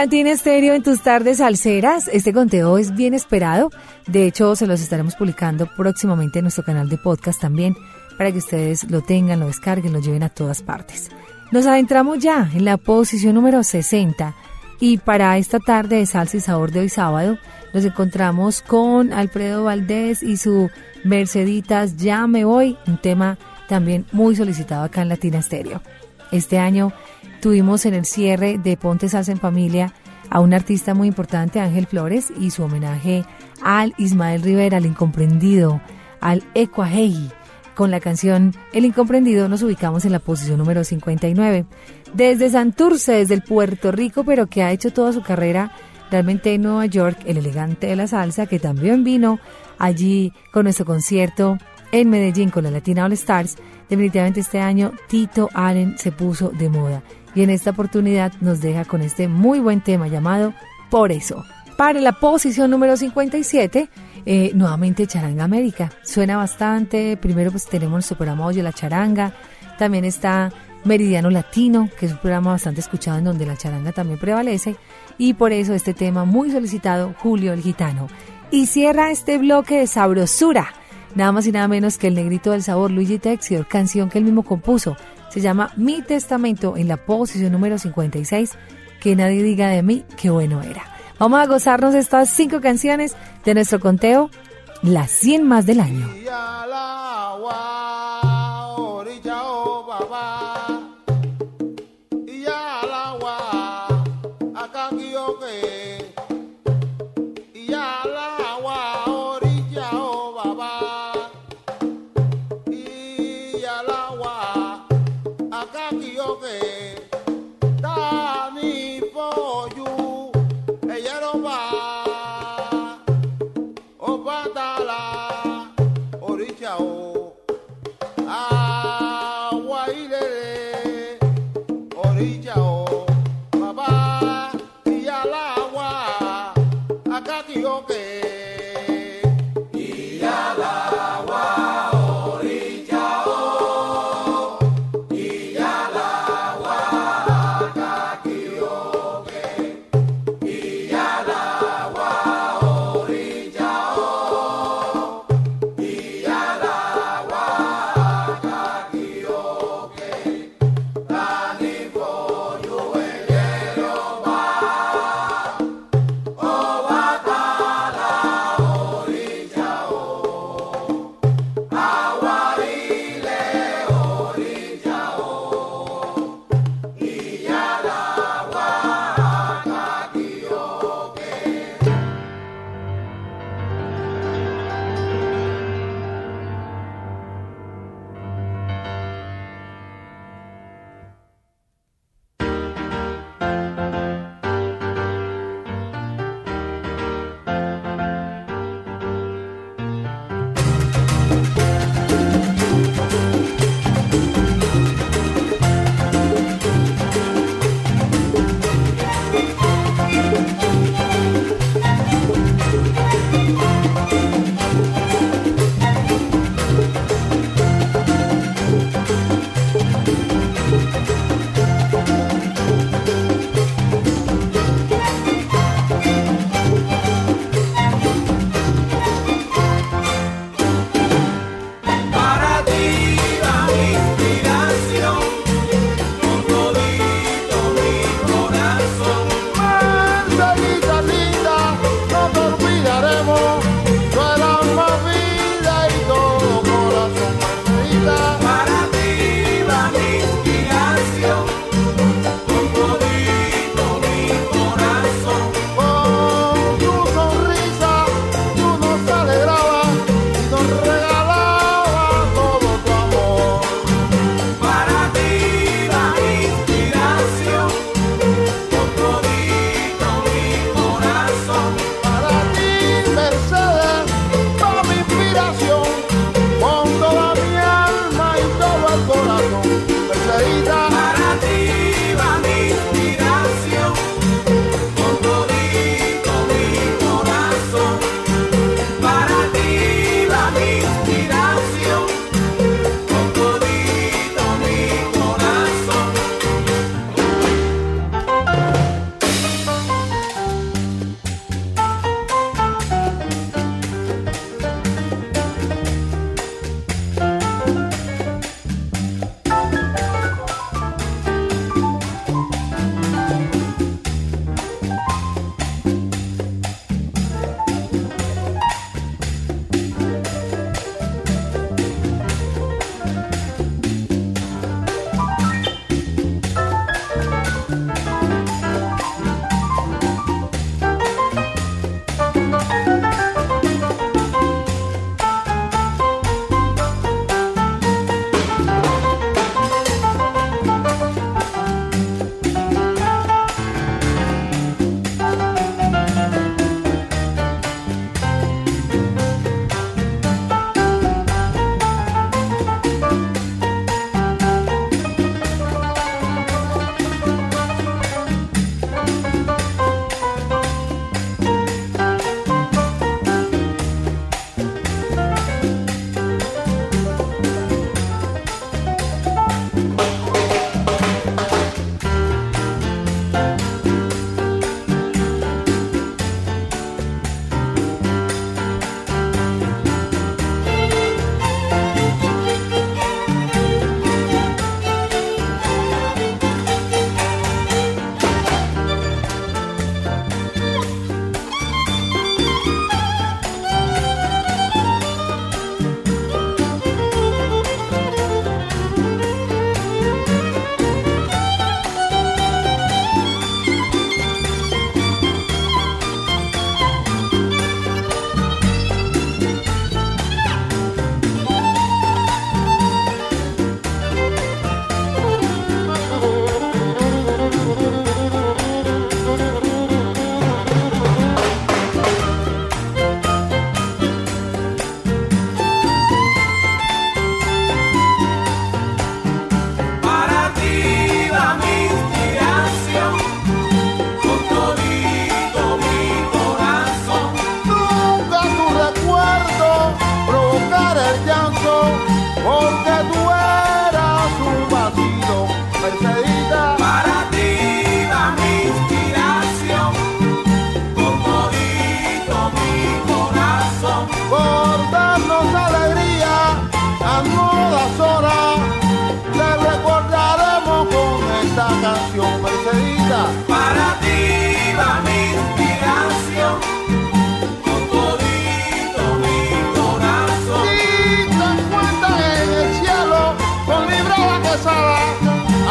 Latina Estéreo en tus tardes salseras. Este conteo es bien esperado. De hecho, se los estaremos publicando próximamente en nuestro canal de podcast también, para que ustedes lo tengan, lo descarguen, lo lleven a todas partes. Nos adentramos ya en la posición número 60. Y para esta tarde de salsa y sabor de hoy sábado, nos encontramos con Alfredo Valdés y su Merceditas, Ya Me Voy, un tema también muy solicitado acá en Latina Estéreo. Este año tuvimos en el cierre de Ponte Salsa en Familia a un artista muy importante, Ángel Flores, y su homenaje al Ismael Rivera, al Incomprendido, al Ecuajei. Con la canción El Incomprendido nos ubicamos en la posición número 59. Desde Santurce, desde el Puerto Rico, pero que ha hecho toda su carrera realmente en Nueva York, el elegante de la salsa, que también vino allí con nuestro concierto en Medellín con la Latina All Stars. Definitivamente este año Tito Allen se puso de moda y en esta oportunidad nos deja con este muy buen tema llamado Por Eso. Para la posición número 57, nuevamente Charanga América. Suena bastante. Primero pues tenemos nuestro programa Oye la Charanga. También está Meridiano Latino, que es un programa bastante escuchado en donde la charanga también prevalece. Y por eso este tema muy solicitado, Julio el Gitano. Y cierra este bloque de sabrosura, nada más y nada menos que el negrito del sabor, Luigi Tex, canción que él mismo compuso. Se llama Mi Testamento, en la posición número 56, Que nadie diga de mí qué bueno era. Vamos a gozarnos estas 5 canciones de nuestro conteo, las 100 más del año.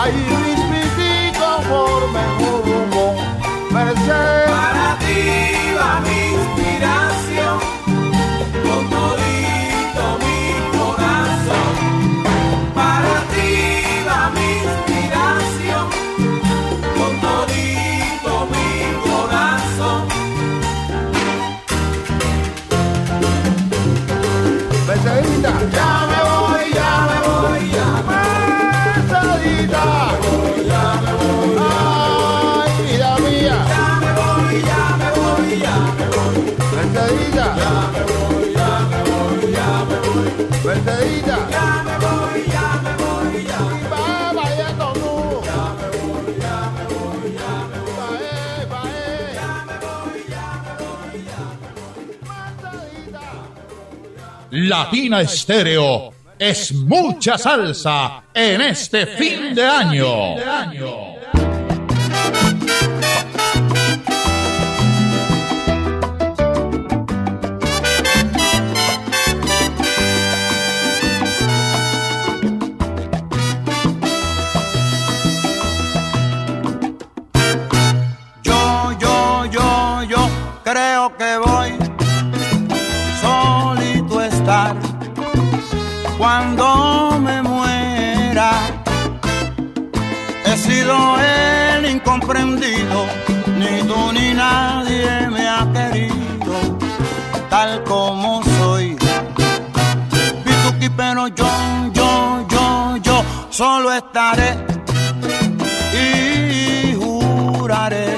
Ay, Luismitito, por mejor rumbo, Mercedes. Para ti va mi inspiración, con todito mi corazón. Para ti va mi inspiración, con todito mi corazón. Mercedita, ya me voy, ya me voy, ya me voy. Latina Estéreo es mucha salsa en este fin de año. Creo que voy solito a estar cuando me muera. He sido el incomprendido, ni tú ni nadie me ha querido tal como soy. Pituqui, pero yo solo estaré y juraré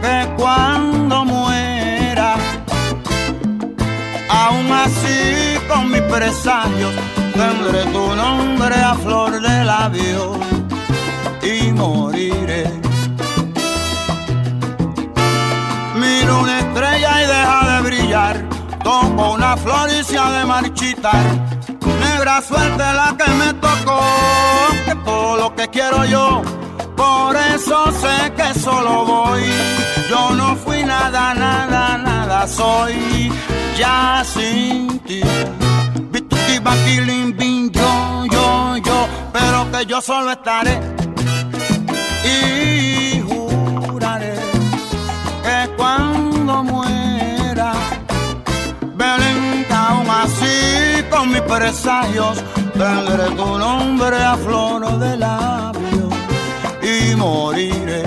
que cuando muera, aún así con mis presagios tendré tu nombre a flor de labios y moriré. Miro una estrella y deja de brillar, toco una flor y se ha de marchitar. Negra suerte la que me tocó, que todo lo que quiero yo, por eso sé que solo voy. Yo no fui nada, nada, nada soy, ya sin ti. Bituki, bakilin, bin, yo, pero que yo solo estaré y juraré que cuando muera, Belén, aún así con mis presagios tendré tu nombre a flor de labios y moriré.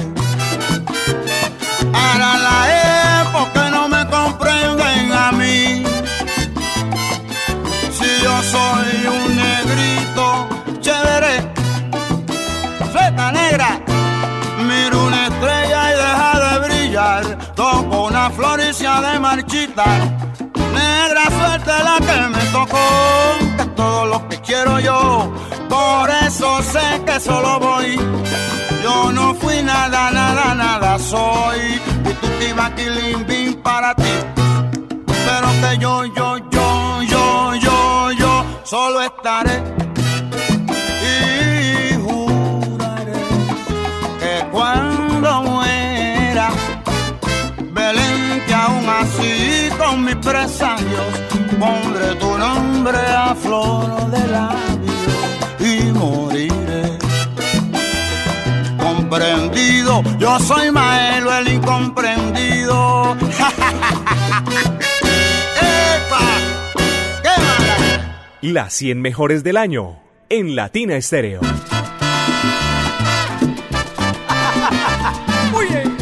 Ahora la época no me comprenden a mí, si yo soy un negrito chévere, suelta negra. Miro una estrella y deja de brillar, toco una flor y se ha de marchitar. Negra suerte la que me tocó, que todo lo que quiero yo, por eso sé que solo voy. Yo no fui nada, nada, nada soy, y tú te ibas quilimbín para ti, pero que yo solo estaré y juraré que cuando muera, Belén, que aún así con mis presagios pondré tu nombre a flor de labios y moriré. Comprendido, yo soy Maelo el incomprendido. ¡Epa! ¡Qué mala! Las 100 mejores del año en Latina Estéreo. Muy bien.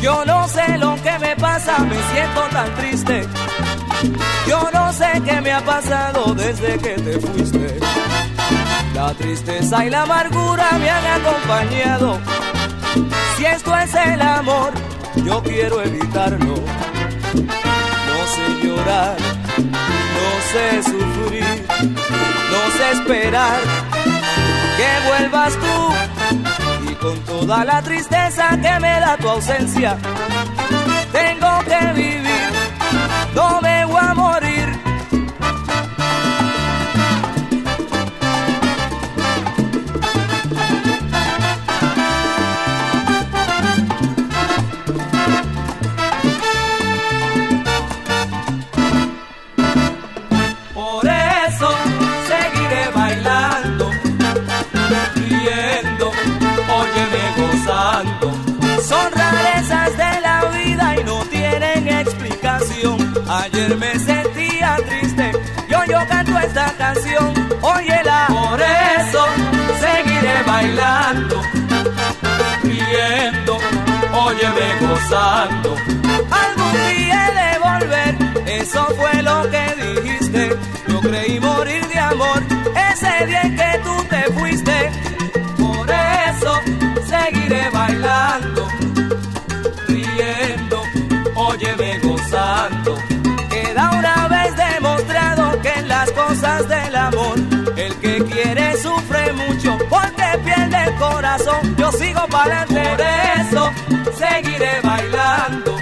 Yo no sé lo que me pasa, me siento tan triste. Yo no sé qué me ha pasado desde que te fuiste. La tristeza y la amargura me han acompañado. Si esto es el amor, yo quiero evitarlo. No sé llorar, no sé sufrir, no sé esperar que vuelvas tú. Con toda la tristeza que me da tu ausencia, tengo que vivir, no me voy a morir. ayer me sentía triste y hoy yo canto esta canción, óyela. Por eso seguiré bailando, riendo, óyeme gozando. Algún día he de volver, eso fue lo que dijiste. Yo creí morir de amor ese día en que tú te fuiste. Por eso seguiré bailando, riendo, óyeme gozando. Queda una vez demostrado que en las cosas del amor el que quiere sufre mucho porque pierde el corazón. Yo sigo para adelante. Por eso seguiré bailando,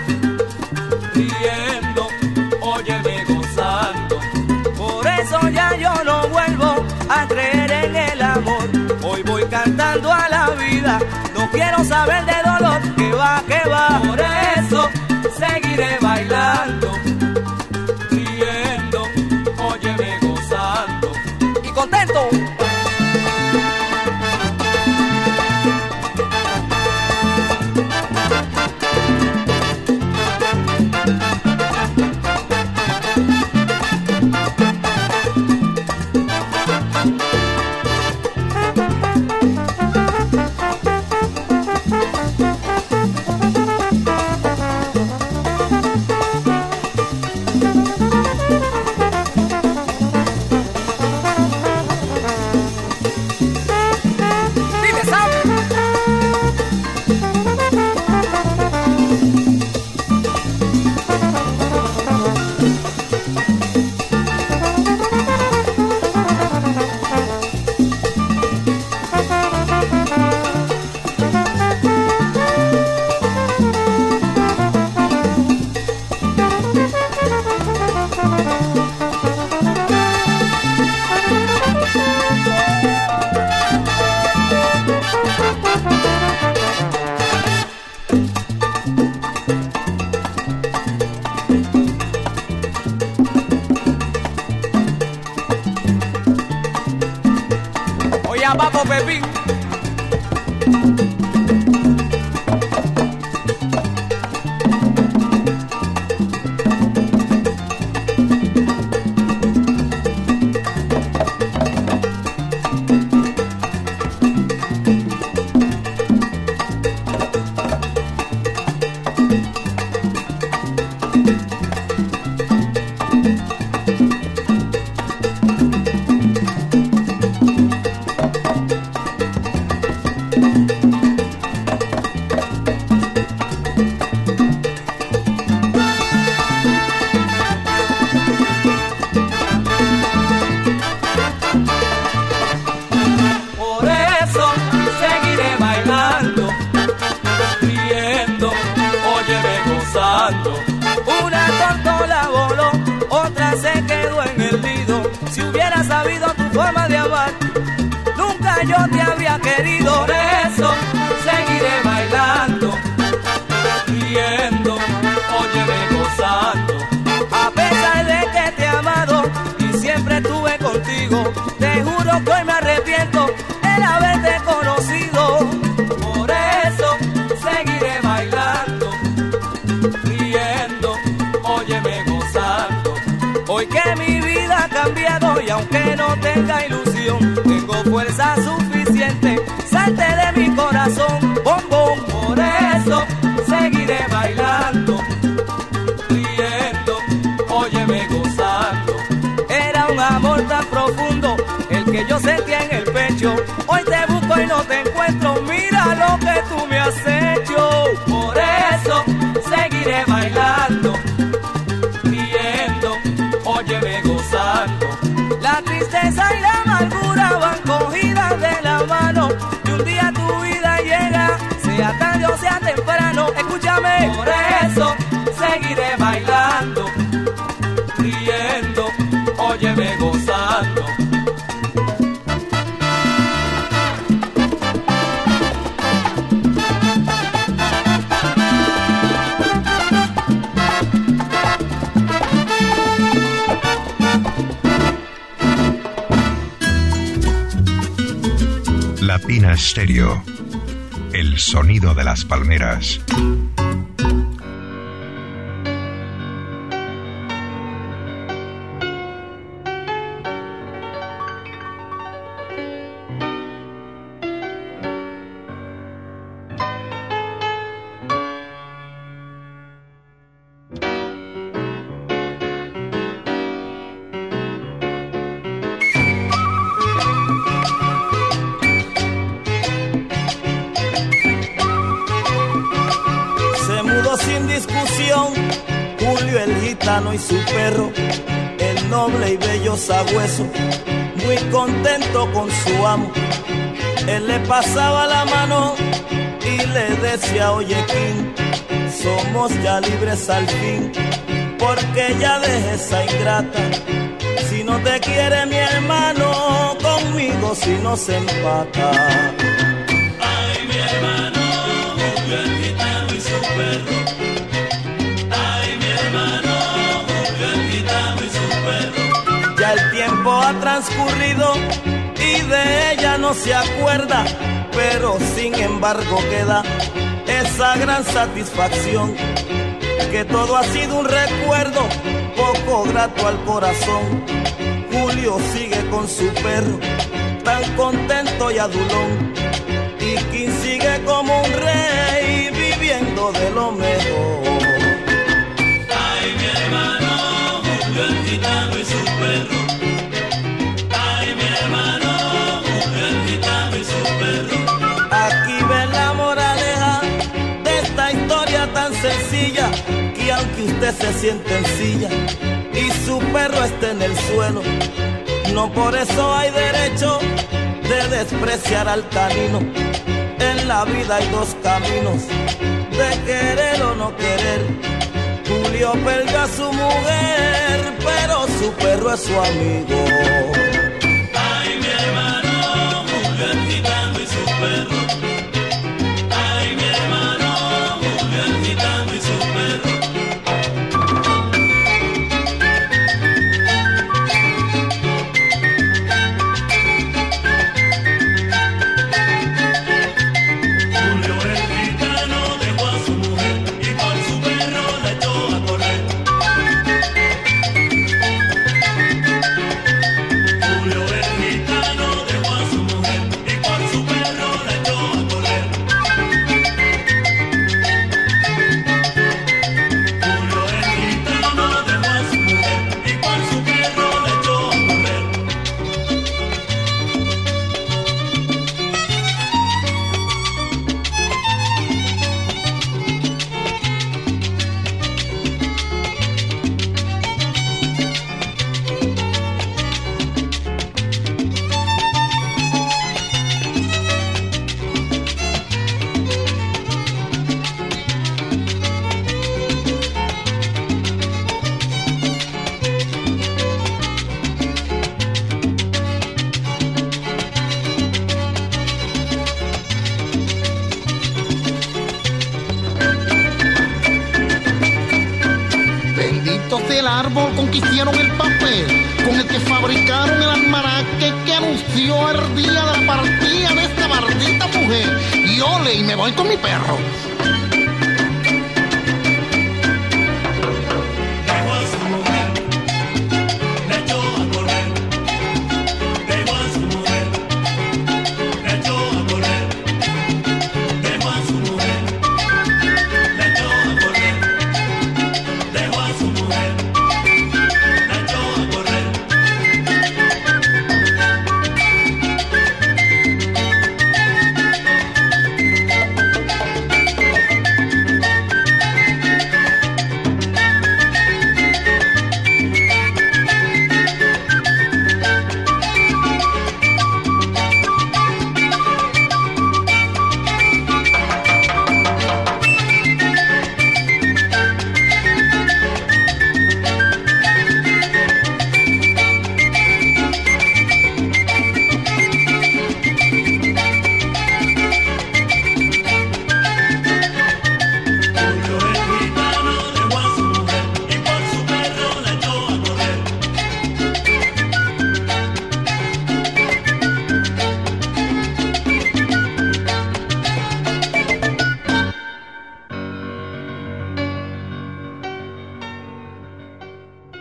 riendo, óyeme gozando. Por eso ya yo no vuelvo a creer en el amor. Hoy voy cantando a la vida, no quiero saber de dolor. Que va, que va. Por eso seguiré bailando, riendo, óyeme gozando. Y contento. Latina Estéreo, el sonido de las palmeras. discusión, Julio el Gitano y su perro, el noble y bello sabueso, muy contento con su amo. Él le pasaba la mano y le decía, oye King, somos ya libres al fin, porque ya dejé esa ingrata. Si no te quiere mi hermano, conmigo si no se empata. Ay, mi hermano, Julio el Gitano y su perro. Ay, mi hermano, Julio el Gitano y su perro. Ya el tiempo ha transcurrido y de ella no se acuerda, pero sin embargo queda esa gran satisfacción, que todo ha sido un recuerdo poco grato al corazón. Julio sigue con su perro, tan contento y adulón, y quien sigue como un rey, viviendo de lo mejor. Ay, mi hermano, Julio el Gitano y su perro. Ay, mi hermano, Julio el Gitano y su perro. Aquí ven la moraleja de esta historia tan sencilla, que aunque usted se siente en silla y su perro esté en el suelo, no por eso hay derecho de despreciar al canino. En la vida hay dos caminos, de querer o no querer. Julio perdió a su mujer, pero su perro es su amigo. Ay, mi hermano, Julio el Gitano y su perro. Ay, mi hermano, Julio el Gitano y su perro.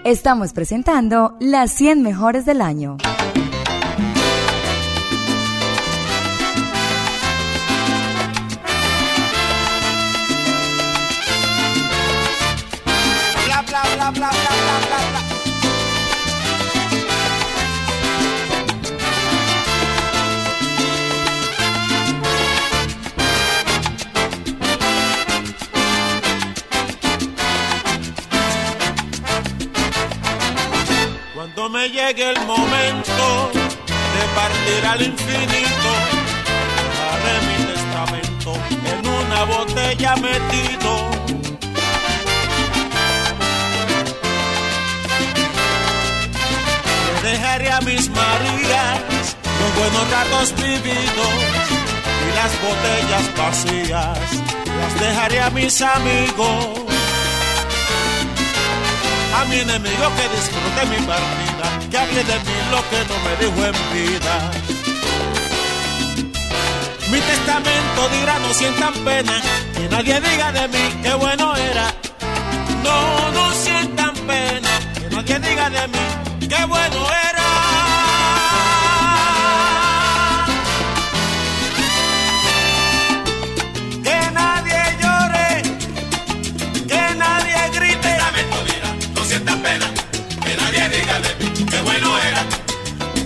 Estamos presentando las 100 mejores del año. Bla, bla, bla, bla, bla, bla, bla. que llegue el momento de partir al infinito, haré mi testamento en una botella metido. Le dejaré a mis Marías los buenos ratos vividos y las botellas vacías las dejaré a mis amigos. A mi enemigo que disfrute mi partida, que hable de mí lo que no me dijo en vida. Mi testamento dirá no sientan pena, que nadie diga de mí que bueno era. No, no sientan pena, que nadie diga de mí que bueno era.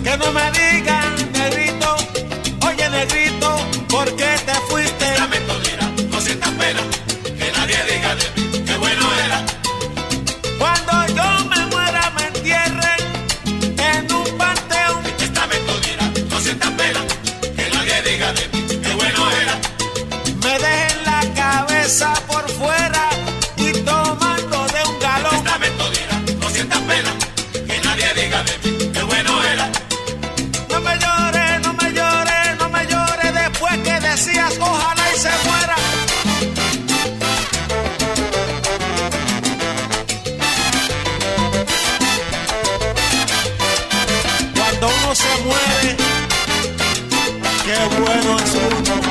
Que no me digan, negrito, oye negrito, ¿por qué te fuiste? Testamento dirá, no sientas pena, que nadie diga de mí, qué bueno era. Cuando yo me muera me entierren en un panteón. Mi testamento dirá, no sientas pena, que nadie diga de mí, qué bueno era. Me dejen la cabeza por fuera y tomando de un galón. Mi testamento dirá, no sientas pena, que nadie diga de mí. Ojalá y se muera. Cuando uno se muere, qué bueno es uno.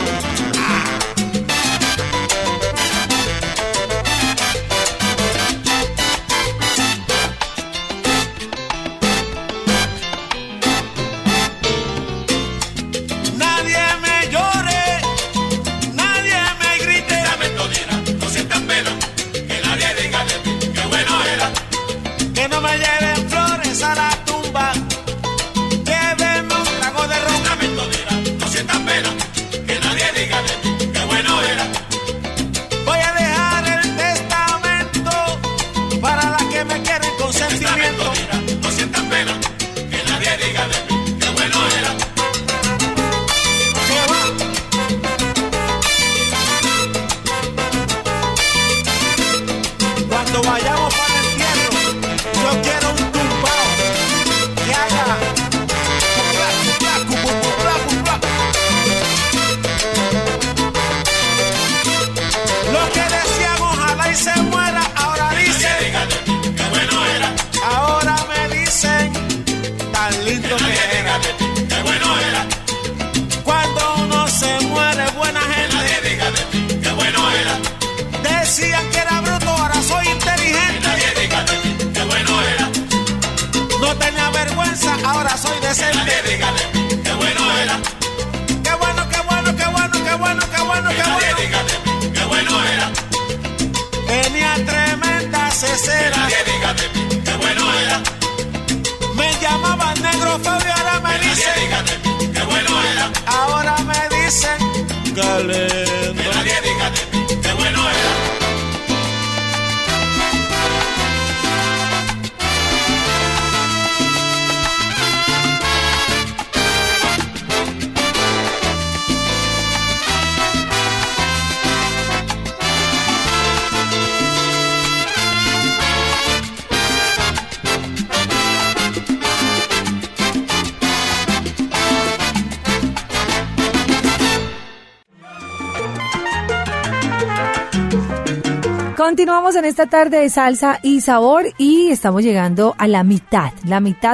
Continuamos en esta tarde de Salsa y Sabor y estamos llegando a la mitad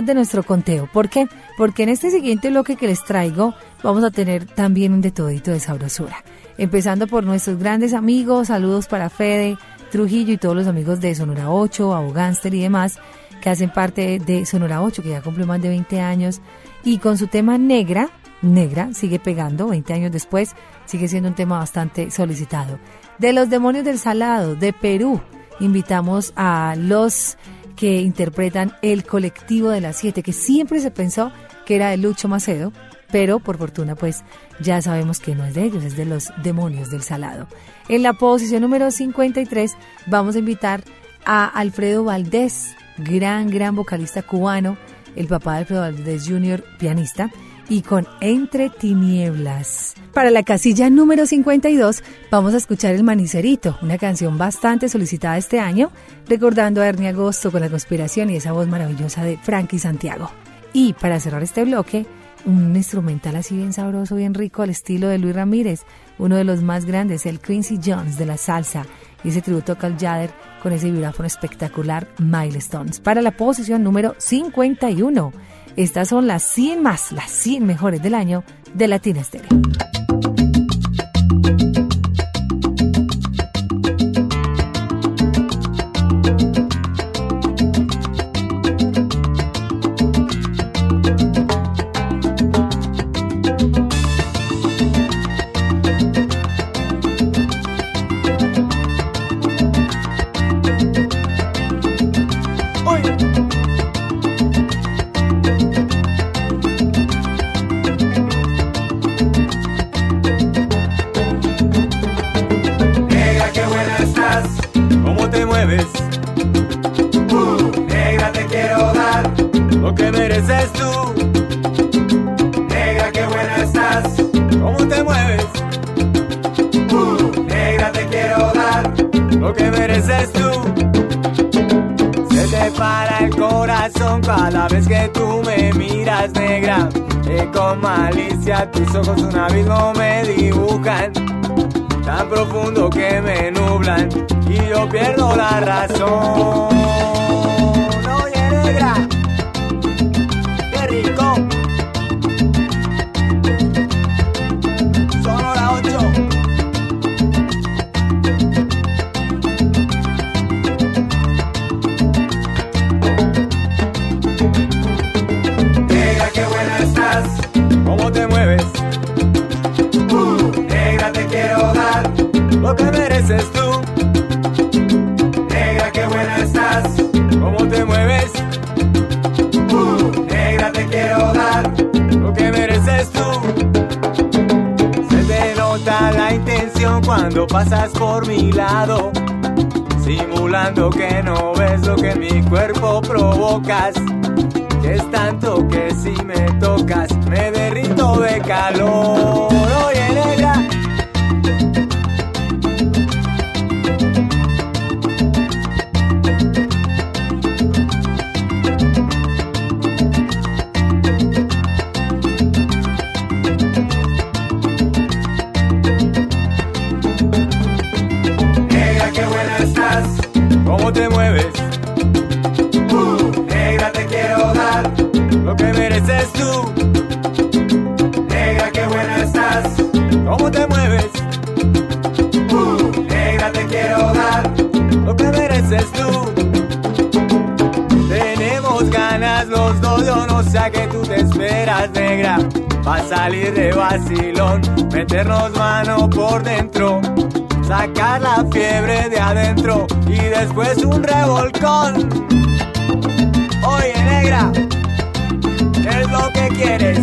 de nuestro conteo. ¿Por qué? Porque en este siguiente bloque que les traigo vamos a tener también un de todito de sabrosura. Empezando por nuestros grandes amigos, saludos para Fede, Trujillo y todos los amigos de Sonora 8, Abogánster y demás que hacen parte de Sonora 8, que ya cumplió más de 20 años y con su tema Negra, sigue pegando 20 años después, sigue siendo un tema bastante solicitado. De los Demonios del Salado, de Perú, invitamos a los que interpretan el colectivo de las 7, que siempre se pensó que era de Lucho Macedo, pero por fortuna pues ya sabemos que no es de ellos, es de los Demonios del Salado. En la posición número 53 vamos a invitar a Alfredo Valdés, gran vocalista cubano, el papá de Alfredo Valdés Jr., pianista, y con Entre Tinieblas. Para la casilla número 52 vamos a escuchar El Manicerito, una canción bastante solicitada este año, recordando a Ernie Agosto con La Conspiración y esa voz maravillosa de Frankie Santiago. Y para cerrar este bloque, un instrumental así bien sabroso, bien rico, al estilo de Luis Ramírez, uno de los más grandes, el Quincy Jones de la salsa, y ese tributo a Cal Tjader con ese vibráfono espectacular, Milestones. Para la posición número 51, estas son las 100 más, las 100 mejores del año de Latina Estéreo. Tus ojos un abismo me dibujan, tan profundo que me nublan y yo pierdo la razón. Oye, negra, qué rico. Sonora 8. Negra, qué buena estás. ¿Cómo te mueves? Negra, te quiero dar lo que mereces tú. Negra, qué buena estás. ¿Cómo te mueves? Negra, te quiero dar lo que mereces tú. Se te nota la intención cuando pasas por mi lado, simulando que no ves lo que en mi cuerpo provocas. Es tanto que si me tocas me derrito de calor. Oye, negra, negra, qué buena estás. ¿Cómo te mueves? Lo que mereces tú. Negra, qué buena estás. ¿Cómo te mueves? Negra, te quiero dar lo que mereces tú. Tenemos ganas los dos, yo no sé a qué tú te esperas, negra. Pa' salir de vacilón, meternos mano por dentro, sacar la fiebre de adentro y después un revolcón. Oye, negra, ¿qué es lo que quieres?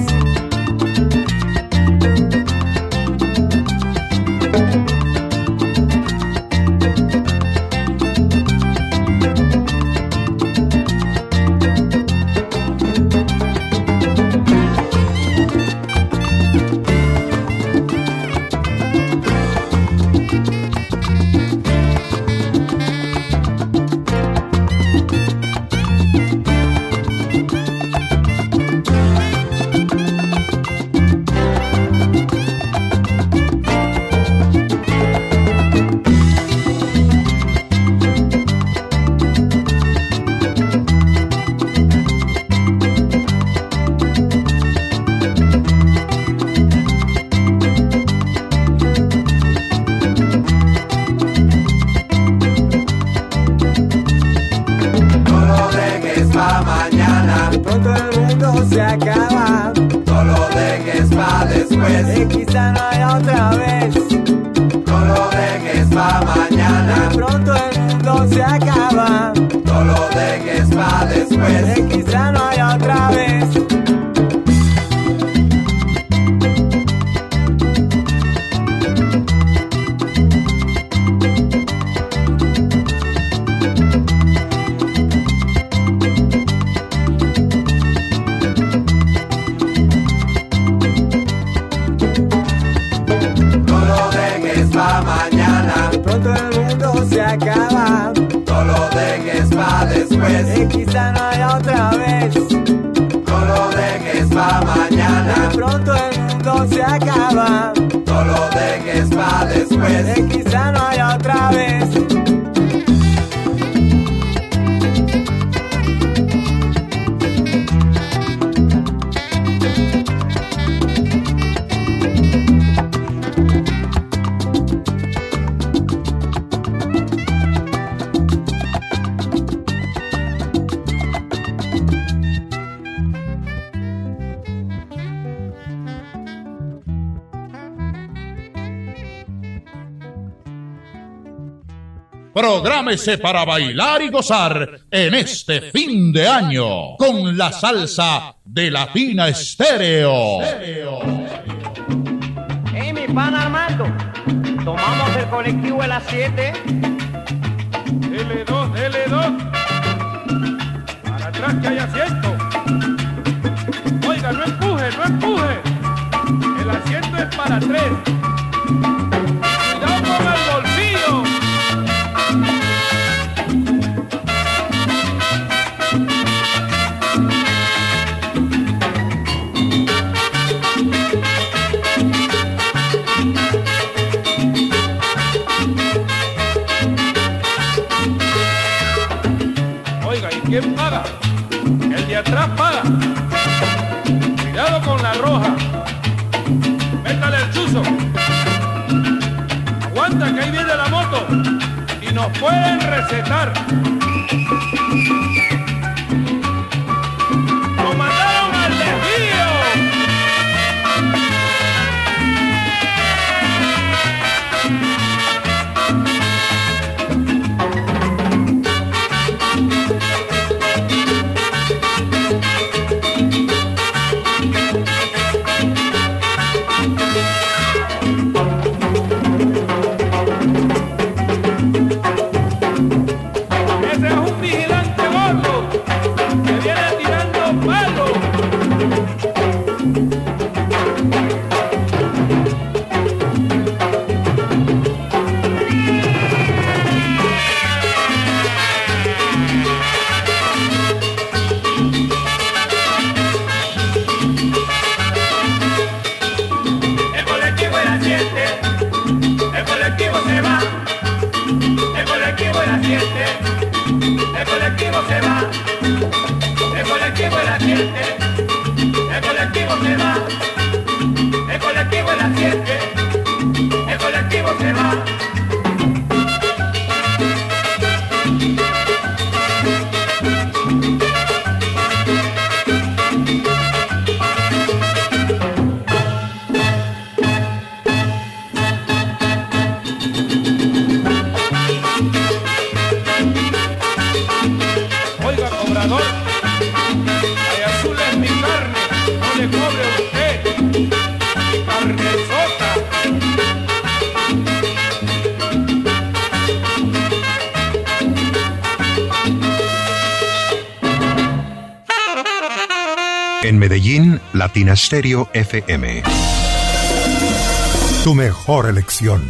se acaba. No lo dejes pa' después, y quizá no haya otra vez. No lo dejes pa' mañana, de pronto el mundo se acaba. No lo dejes pa' después, y quizá no haya otra vez. Prográmese para bailar y gozar en este fin de año con la salsa de Latina Estéreo. Hey, mi pana Armando, tomamos el colectivo a las 7. L2, para atrás que hay asiento. Oiga, no empuje. El asiento es para 3. ¿Quién paga? El de atrás paga. Cuidado con la roja. Métale el chuzo. Aguanta que ahí viene la moto y nos pueden recetar. ¡Nos mandaron al desvío! En Medellín, Latina Estéreo FM. Tu mejor elección.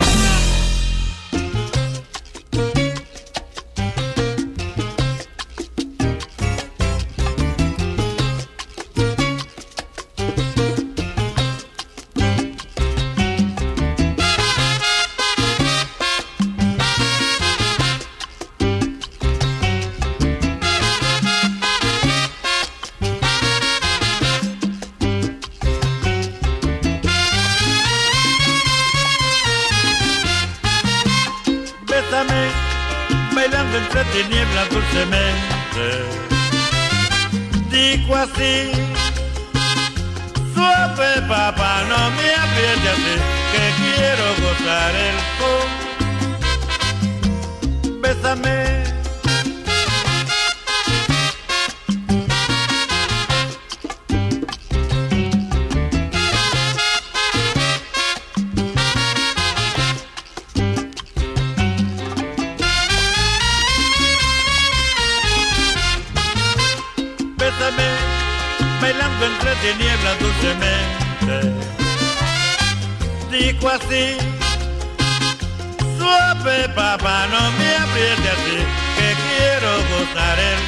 Suave papá, no me apriete así, que quiero gozar el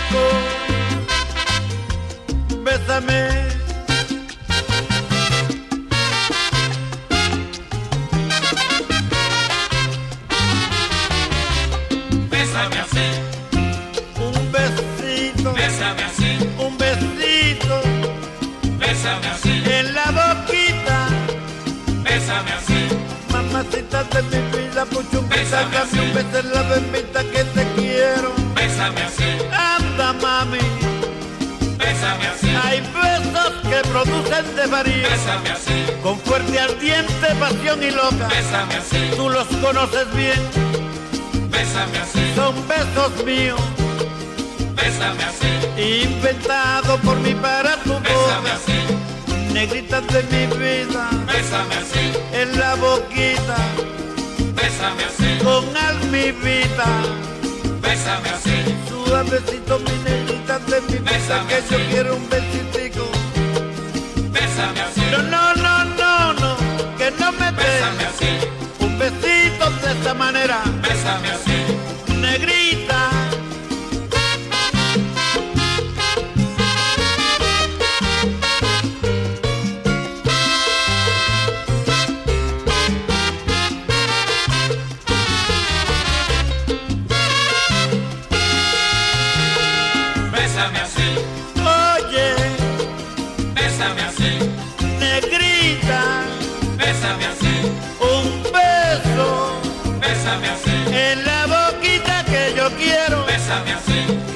corazón. Bésame. Bésame así. Un besito. Bésame así. Un besito. Bésame así. En la boquita. Bésame así. Mamacita de mi vida, puchumbita, casi un beso en la bendita que te quiero. Bésame así. Anda, mami. Bésame así. Hay besos que producen desvarío. Bésame así. Con fuerte, ardiente, pasión y loca. Bésame así. Tú los conoces bien. Bésame así. Son besos míos. Bésame así. Inventado por mí para tu boca. Bésame así. Negrita de mi vida, bésame así, en la boquita, bésame así, con almibita, bésame así, suavecito mi negrita de mi vida, que así. Yo quiero un besitico, bésame así, no, no, no, no, no, que no me bésame des, así, un besito de esta manera, bésame así, negrita.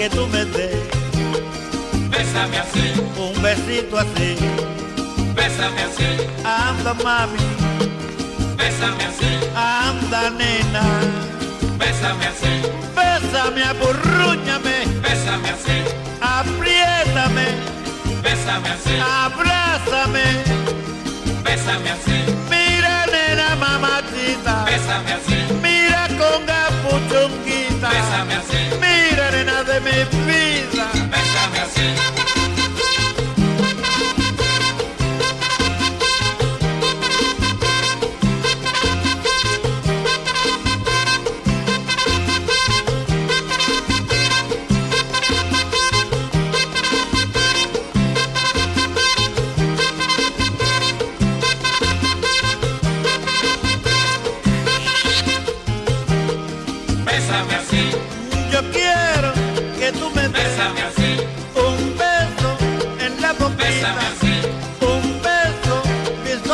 Que tú me des, bésame así, un besito así, bésame así, anda mami, bésame así, anda nena, bésame así, bésame, aburrúñame, bésame así, apriétame, bésame así, abrázame, bésame así, mira nena mamacita, bésame así, mira con gapuchonquita, bésame así, mira nena de mi vida, bésame así.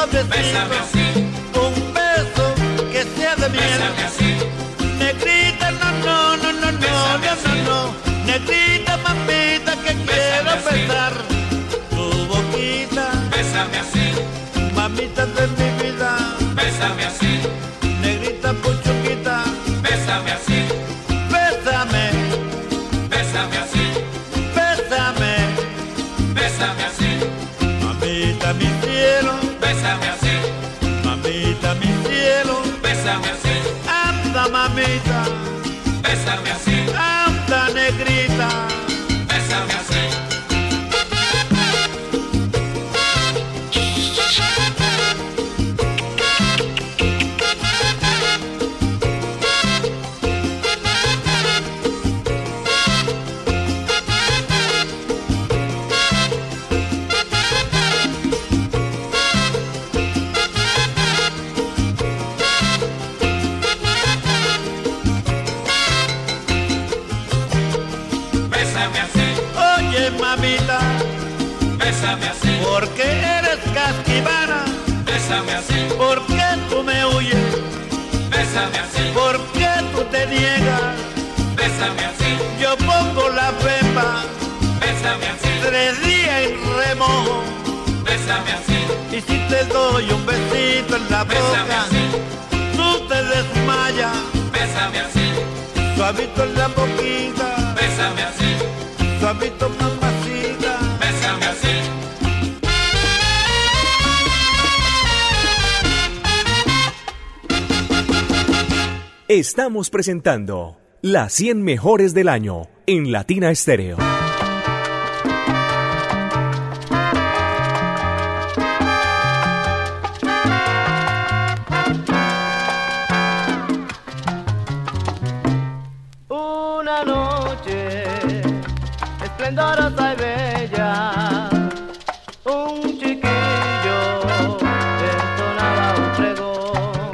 Bésame así, un beso que sea de miel. Bésame así, negrita, no, no, no, no, no, no, no, negrita, mamita, que quiero besar tu boquita. Bésame así, mamita de mi vida. Bésame así, negrita, puchuquita. Bésame así, bésame, bésame así, bésame, bésame así, mamita, mi cielo. Bésame así, mamita, mi cielo, bésame así, anda mamita, bésame así, anda negrita, bésame así. Bésame así, porque eres casquivana. Bésame así, porque tú me huyes. Bésame así, porque tú te niegas. Bésame así, yo pongo la pepa. Bésame así, 3 días en remojo. Bésame así, y si te doy un besito en la boca, tú te desmayas. Bésame así, suavito en la boquita. Bésame así, suavito mamacita. Bésame así. Estamos presentando las 100 mejores del año en Latina Estéreo. una noche esplendorosa y bella, un chiquillo entonaba un pregón.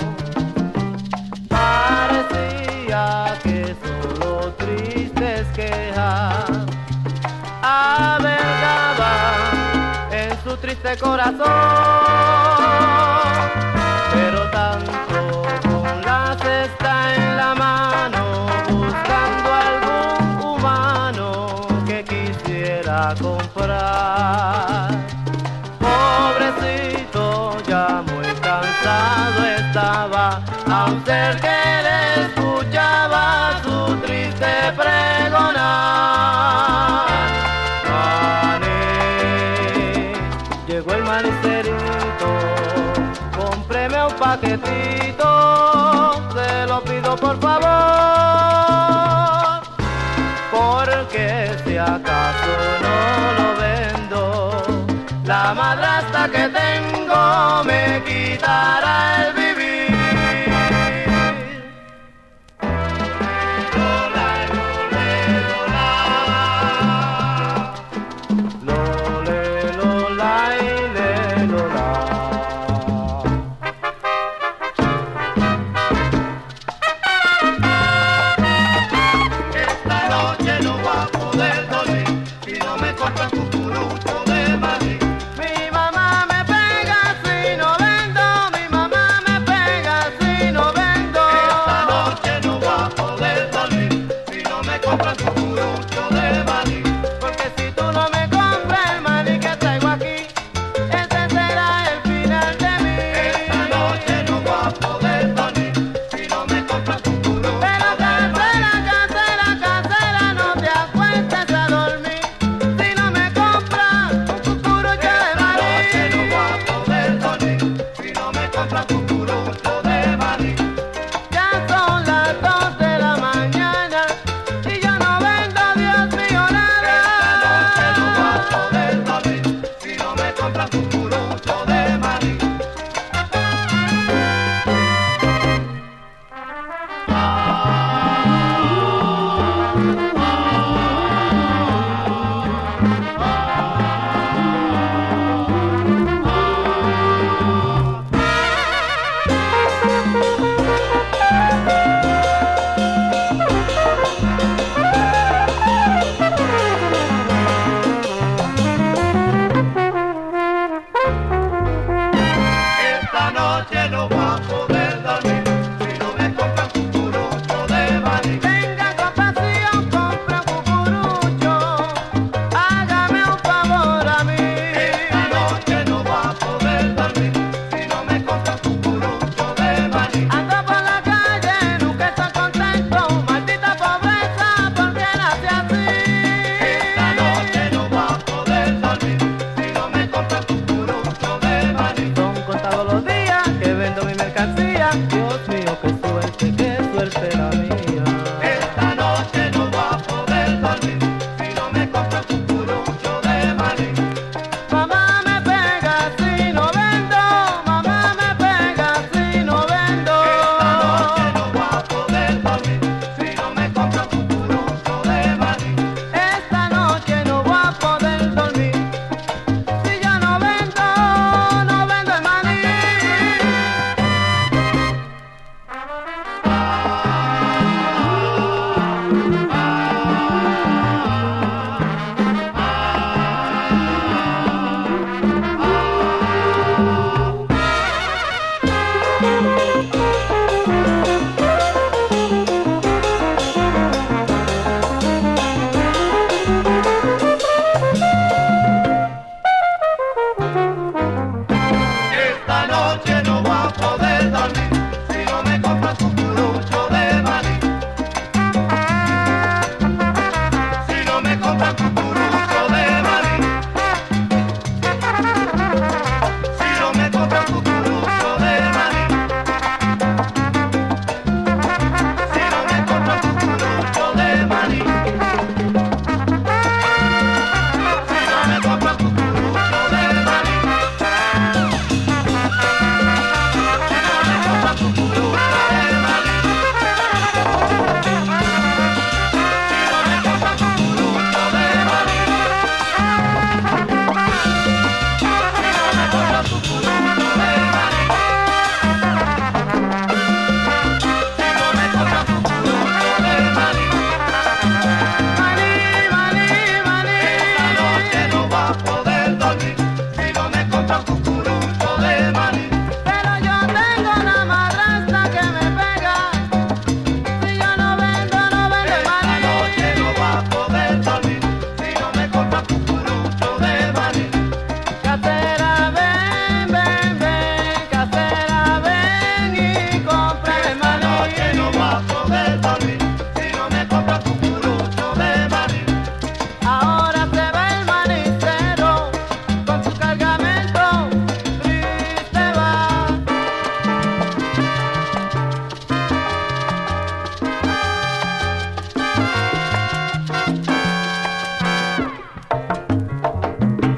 Parecía que solo tristes quejas albergaban en su triste corazón, pero tanto con la cesta en la mano, buscando algún humano que quisiera comprar. Pobrecito, ya muy cansado estaba, aun ser que le escuchaba su triste pregonar. Mané, llegó el manicerito, cómpreme un paquetito, te lo pido por favor, porque si acaso no lo vendo, la madrastra que tengo me quitará el vivir.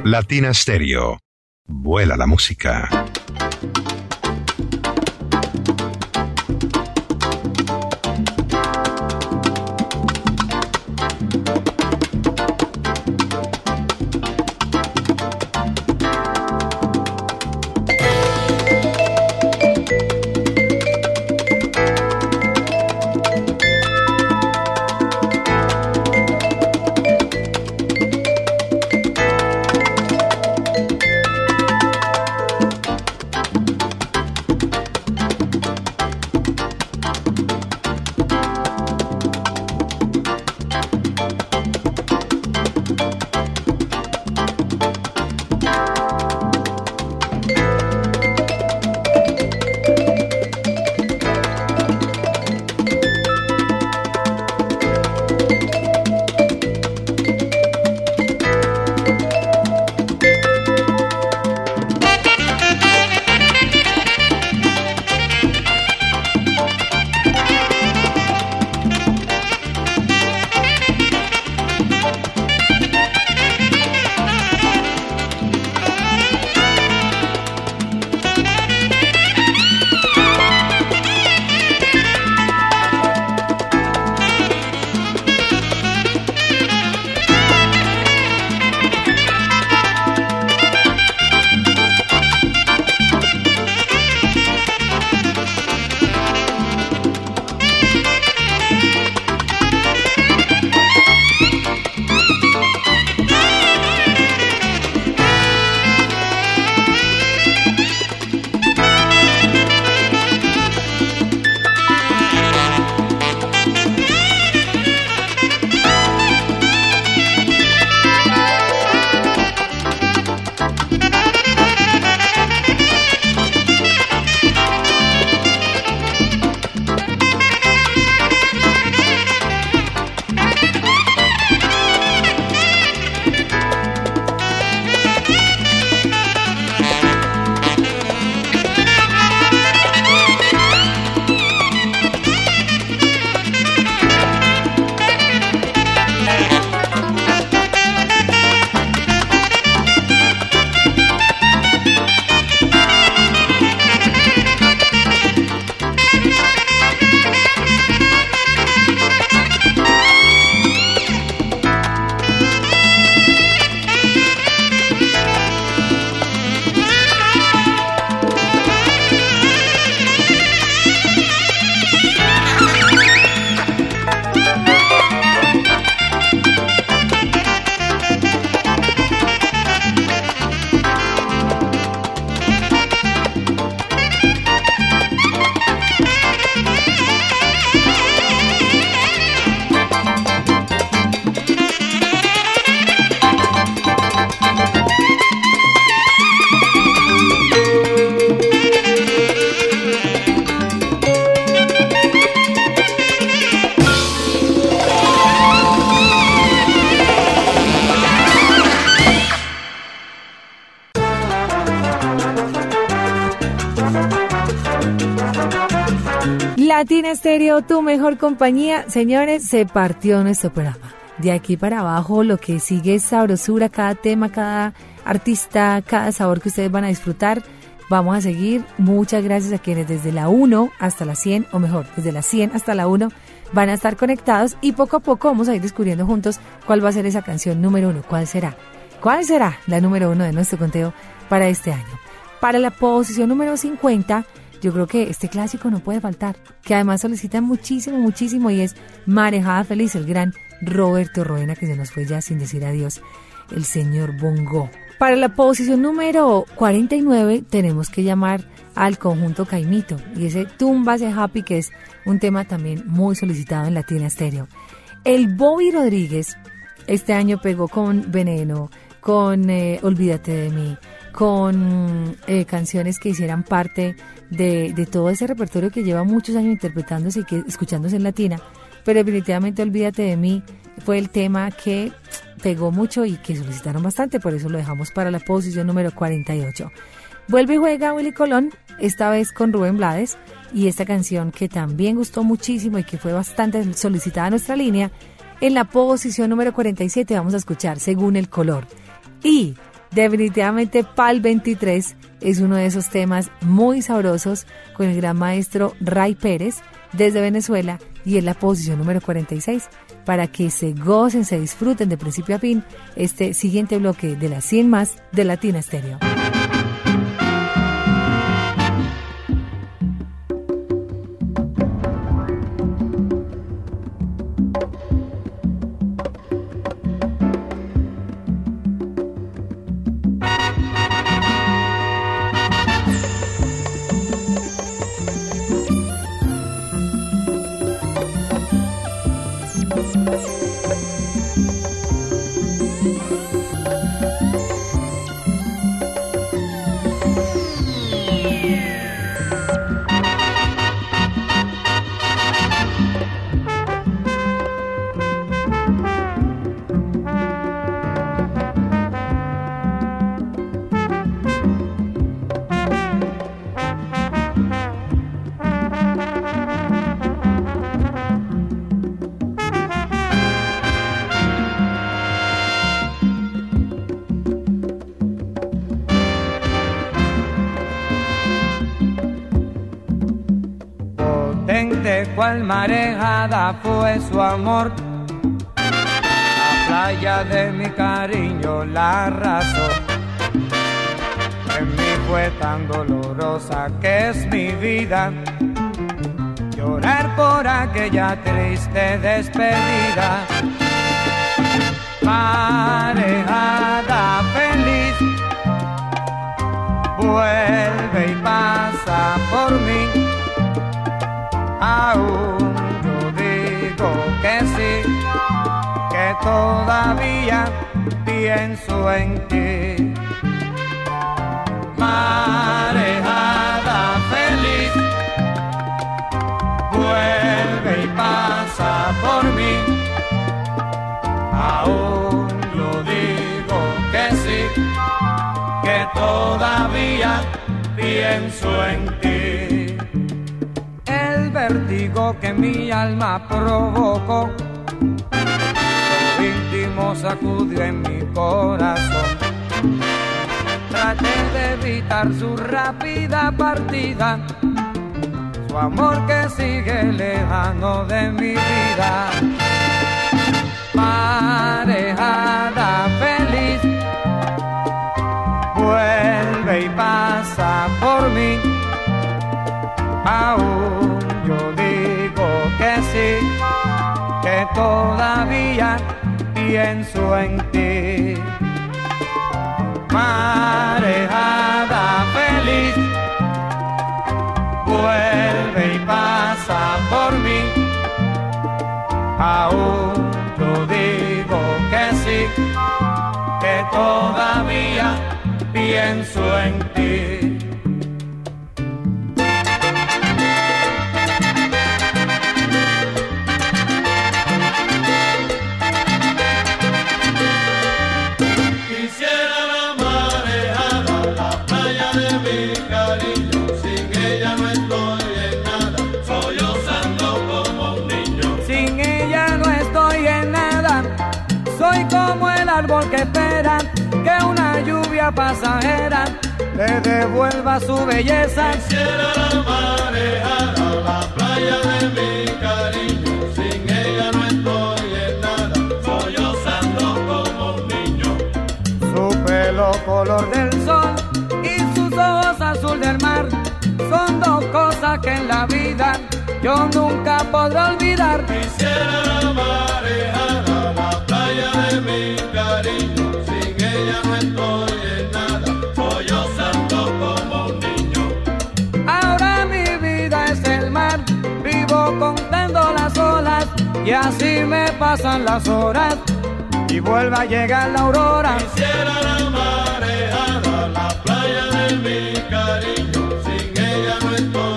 Latina Estéreo. Vuela la música. Latina Estéreo, tu mejor compañía. Señores, se partió nuestro programa. De aquí para abajo, lo que sigue es sabrosura, cada tema, cada artista, cada sabor que ustedes van a disfrutar. Vamos a seguir. Muchas gracias a quienes desde la 1 hasta la 100, o mejor, desde la 100 hasta la 1, van a estar conectados y poco a poco vamos a ir descubriendo juntos cuál va a ser esa canción número 1. ¿Cuál será? ¿Cuál será la número 1 de nuestro conteo para este año? Para la posición número 50... yo creo que este clásico no puede faltar, que además solicitan muchísimo, muchísimo, y es Marejada Feliz, el gran Roberto Roena, que se nos fue ya sin decir adiós, el señor Bongo. Para la posición número 49 tenemos que llamar al conjunto Caimito, y ese Túmbase Happy, que es un tema también muy solicitado en Latina Estéreo. El Bobby Rodríguez este año pegó con Veneno, con Olvídate de mí, con canciones que hicieran parte de todo ese repertorio que lleva muchos años interpretándose y que escuchándose en latina, pero definitivamente Olvídate de mí fue el tema que pegó mucho y que solicitaron bastante, por eso lo dejamos para la posición número 48. Vuelve y juega Willy Colón, esta vez con Rubén Blades, y esta canción que también gustó muchísimo y que fue bastante solicitada en nuestra línea, en la posición número 47 vamos a escuchar Según el color. Y Definitivamente Pal 23 es uno de esos temas muy sabrosos con el gran maestro Ray Pérez desde Venezuela y en la posición número 46 para que se gocen, se disfruten de principio a fin este siguiente bloque de las 100 más de Latina Estéreo. Cual marejada fue su amor, la playa de mi cariño la arrasó. En mí fue tan dolorosa que es mi vida, llorar por aquella triste despedida. Marejada feliz, vuelve y pasa por mí. Aún yo digo que sí, que todavía pienso en ti. Marejada feliz, vuelve y pasa por mí. Aún yo digo que sí, que todavía pienso en ti. El vértigo que mi alma provocó, lo íntimo sacudió en mi corazón. Traté de evitar su rápida partida, su amor que sigue lejano de mi vida. Marejada feliz, vuelve y pasa por mí. Aún yo digo que sí, que todavía pienso en ti. Marejada feliz, vuelve y pasa por mí. Aún yo digo que sí, que todavía pienso en ti. Que espera que una lluvia pasajera le devuelva su belleza. Quisiera la marejada, la playa de mi cariño. Sin ella no estoy en nada, sollozando como un niño. Su pelo color del sol y sus ojos azul del mar son dos cosas que en la vida yo nunca podré olvidar. Quisiera la marejada, la playa de mi cariño. Sin ella no estoy en nada, sollozando como un niño. Ahora mi vida es el mar, vivo contando las olas, y así me pasan las horas y vuelve a llegar la aurora. Quisiera la marejada, la playa de mi cariño. Sin ella no estoy.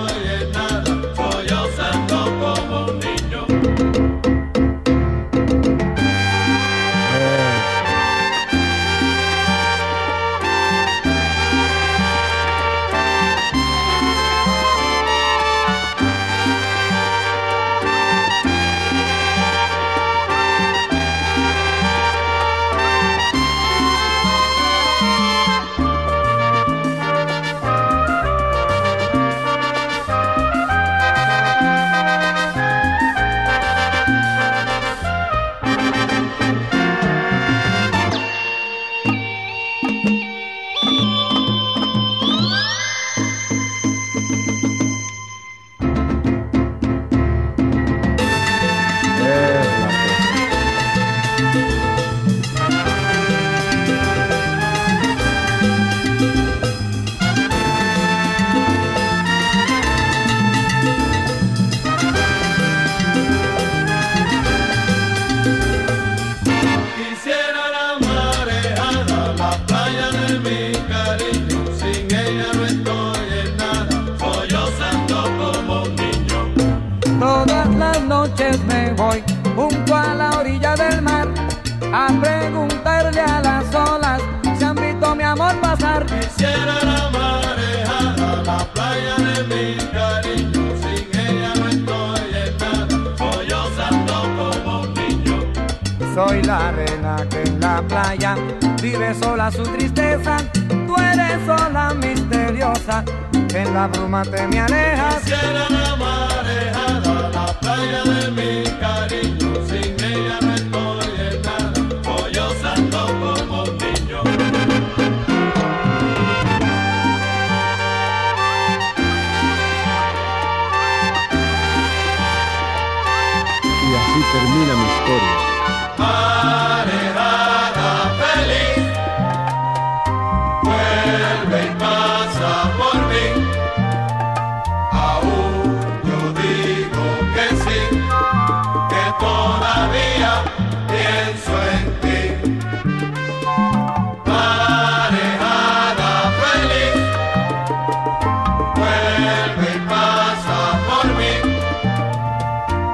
noches me voy junto a la orilla del mar a preguntarle a las olas si han visto mi amor pasar. Quisiera la marejada, la playa de mi cariño, sin ella no estoy en nada, soy yo santo como un niño. Soy la arena que en la playa vive sola su tristeza, tú eres sola misteriosa, que en la bruma te me alejas. Quisiera la marejada, la playa de mi cariño, sin ella no estoy en nada, voy yo santo como un niño. Y así termina mi historia. Marejada feliz, vuelve y pasa por mí. Aún yo digo que sí, que todavía pienso en ti. Marejada feliz, vuelve y pasa por mí.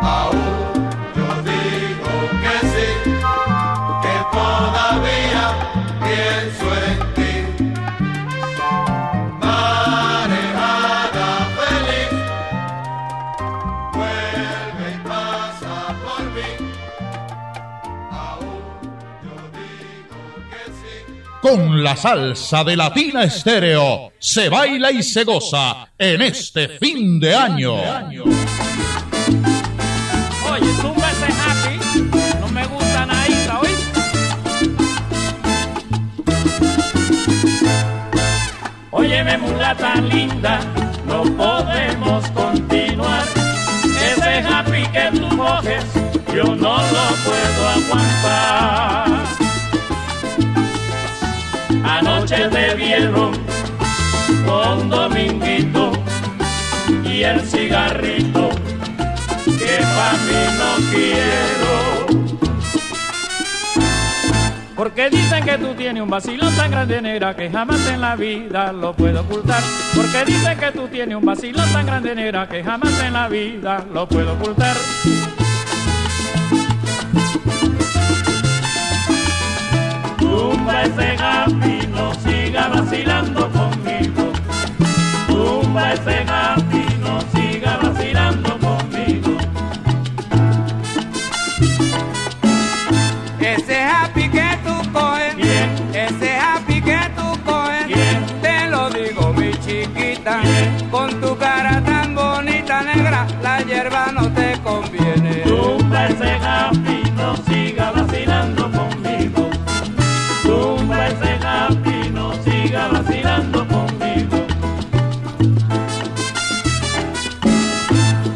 Aún yo digo que sí, que todavía pienso en ti. Marejada feliz, vuelve y pasa por mí. Aún yo digo que sí. Con la salsa de Latina Estéreo se baila y se goza en este fin de año. Oye, zumba ese happy, no me gusta nada, ¿oíste? Óyeme, mulata linda, no podemos continuar. Ese happy que tú coges, yo no lo puedo aguantar. Anoche te vieron con Dominguito y el cigarrito, que pa' mí no quiero. Porque dicen que tú tienes un vacilón tan grande, negra, que jamás en la vida lo puedo ocultar. Porque dicen que tú tienes un vacilón tan grande, negra, que jamás en la vida lo puedo ocultar. Tumba ese gafi, no siga vacilando conmigo. Tumba ese gafi, no siga vacilando conmigo. Ese happy que tú coges, Bien, ese happy que tú coges, Bien, te lo digo mi chiquita, Bien, con tu cara tan bonita negra, la hierba no te conviene. Tumba ese gafi, no siga vacilando conmigo. Tumba ese gafi, no siga vacilando conmigo.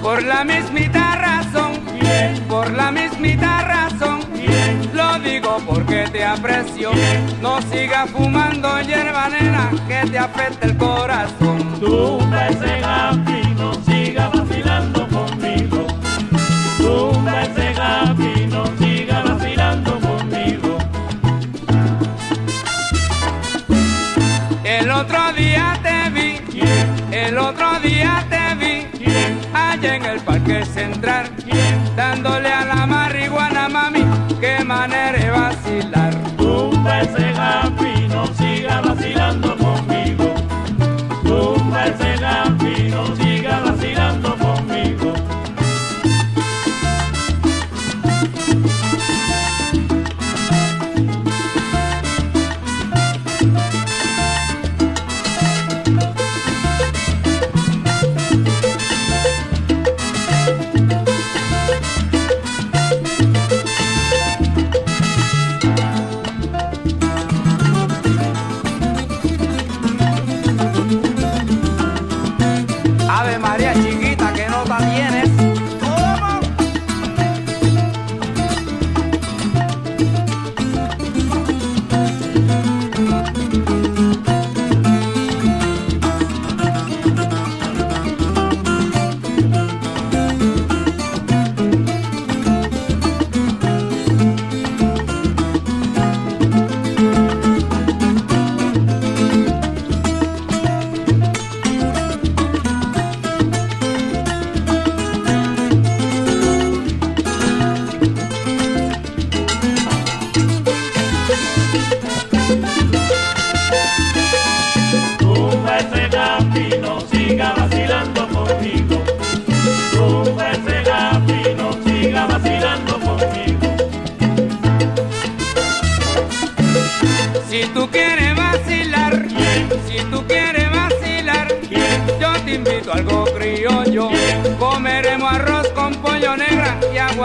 Por la mismita razón, Bien, por la mismita razón, Bien, lo digo porque te aprecio, Bien, no sigas fumando hierba, nena, que te afecta el corazón. Tumba ese gafi, no siga vacilando conmigo. Tumba ese gafi, no siga vacilando conmigo. El otro día te vi, Bien, el otro día te vi, Bien, allá en el parque central, Bien, dándole a la marihuana, mami, qué manera de vacilar. Tumba ese gafi, no siga vacilando conmigo. Tumba ese gafi, no siga vacilando conmigo.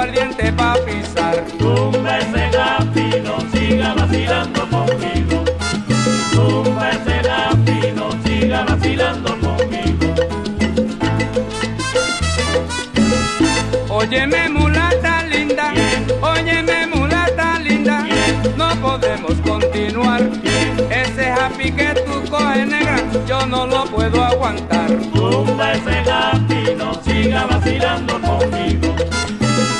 aguardiente pa' pisar. Tumba ese gafino, siga vacilando conmigo. Tumba ese gafino, siga vacilando conmigo. Óyeme mulata linda, bien. Óyeme mulata linda, bien. No podemos continuar, bien. Ese happy que tú coges negra, yo no lo puedo aguantar. Tumba ese gafino, siga vacilando conmigo.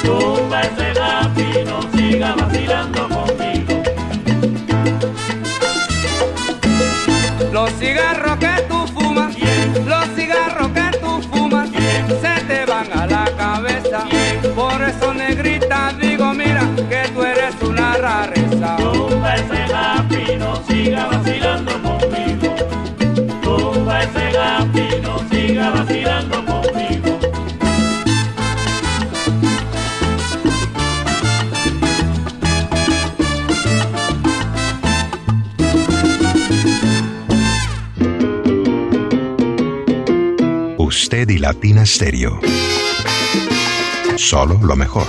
Tumba ese gafino, siga vacilando conmigo. Los cigarros que tú fumas, bien. Los cigarros que tú fumas, bien. Se te van a la cabeza, bien. Por eso negrita digo mira que tú eres una rareza. Tumba ese gafino, siga vacilando conmigo. Tumba ese gafino, siga vacilando conmigo. Usted y Latina Estéreo. Solo lo mejor.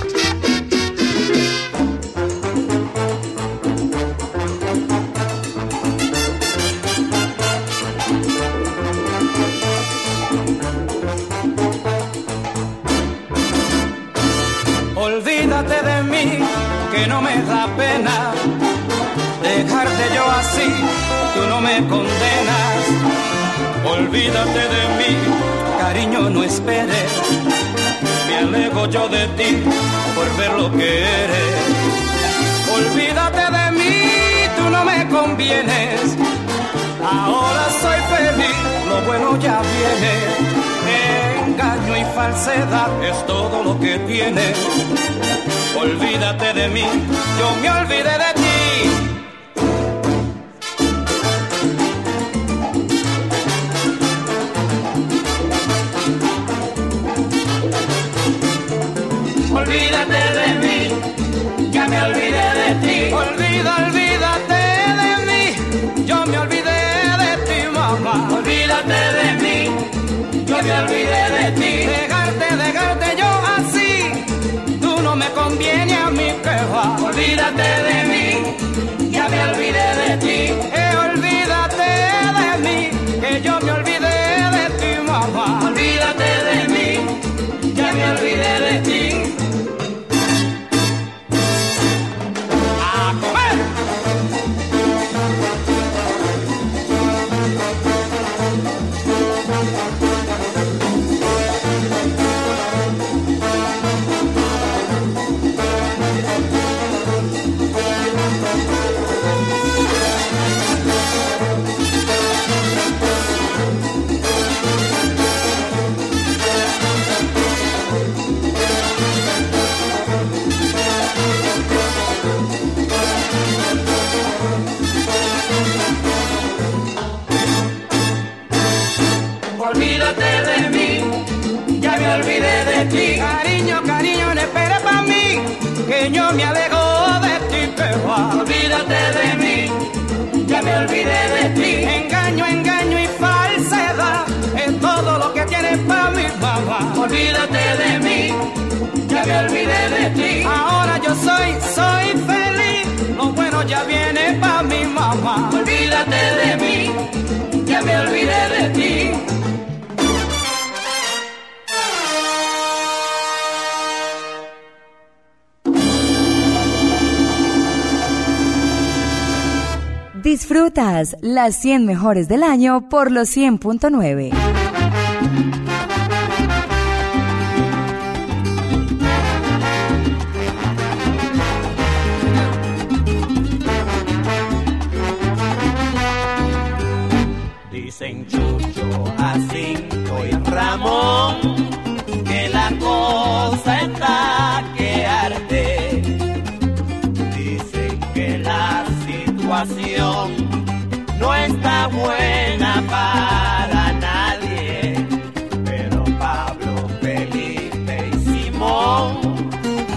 Olvídate de mí, que no me da pena dejarte yo así, tú no me condenas. Olvídate de mí, cariño, no esperes, me alego yo de ti por ver lo que eres. Olvídate de mí, tú no me convienes, ahora soy feliz, lo bueno ya viene. Engaño y falsedad es todo lo que tienes. Olvídate de mí, yo me olvidé de ti. Olvídate de mí, ya me olvidé de ti. Olvídate de mí, yo me olvidé de ti, mamá. Olvídate de mí, yo me olvidé de ti. Dejarte yo así, tú no me conviene a mí, que va. Olvídate de mí, ya me olvidé de ti. Olvídate de mí, que yo me olvidé de ti, mamá. Olvídate de mí, ya me olvidé de ti. Yo me alego de ti, pero olvídate de mí, ya me olvidé de ti. Engaño y falsedad es todo lo que tienes para mi mamá. Olvídate de mí, ya me olvidé de ti. Ahora yo soy feliz, lo bueno ya viene para mi mamá. Olvídate de mí, ya me olvidé de ti. Disfrutas las 100 mejores del año por los 100.9. Dicen Chucho, Jacinto y Ramón que la cosa está que arde. Dicen que la no está buena para nadie, pero Pablo, Felipe y Simón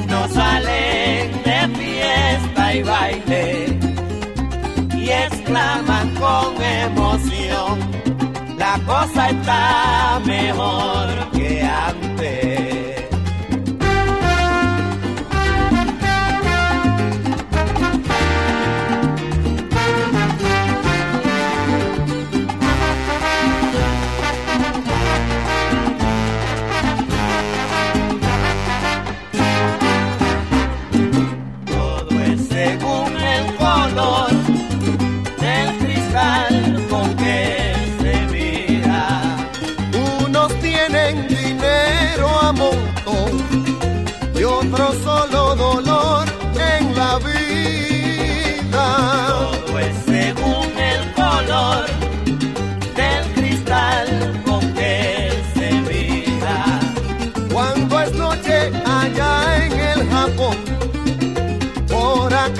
no salen de fiesta y baile y exclaman con emoción, la cosa está mejor que antes.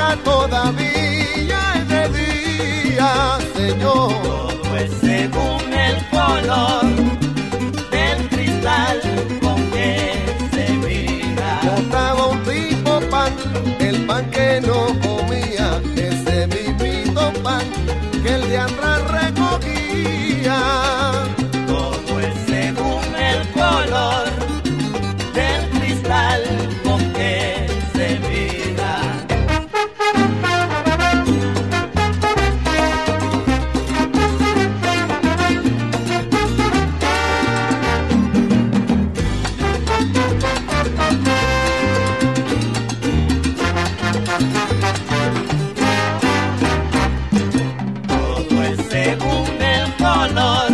día, todavía es de día, Señor. Todo es según el color del cristal con que se mira. Contaba un tipo pan, el pan que no comía, ese mismito pan que el de atrás recogía. Todo es según el color del cristal con que se mira. Todo es según el color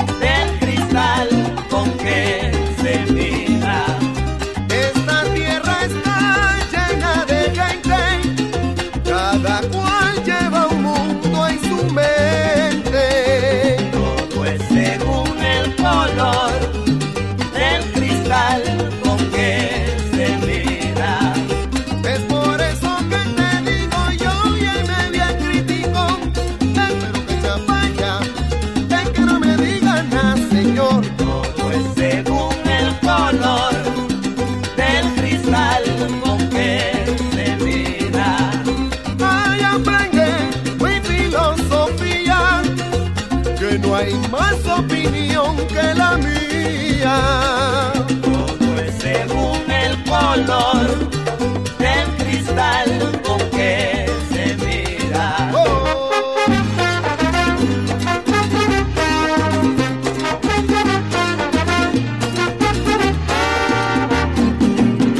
del cristal con que se mira. Esta tierra está llena de gente, cada cual lleva un mundo en su mente. Todo es según el color del cristal con que se mira. Es por eso que te digo yo, y él me bien critico, espero que se vaya, de que no me digan nada, Señor. Todo es según el color del cristal con que se mira. Ay, aprende mi filosofía, que no hay más opinión que la mía. Todo es según el color del cristal con que se mira. Oh. Todo es según el color del cristal con que se mira.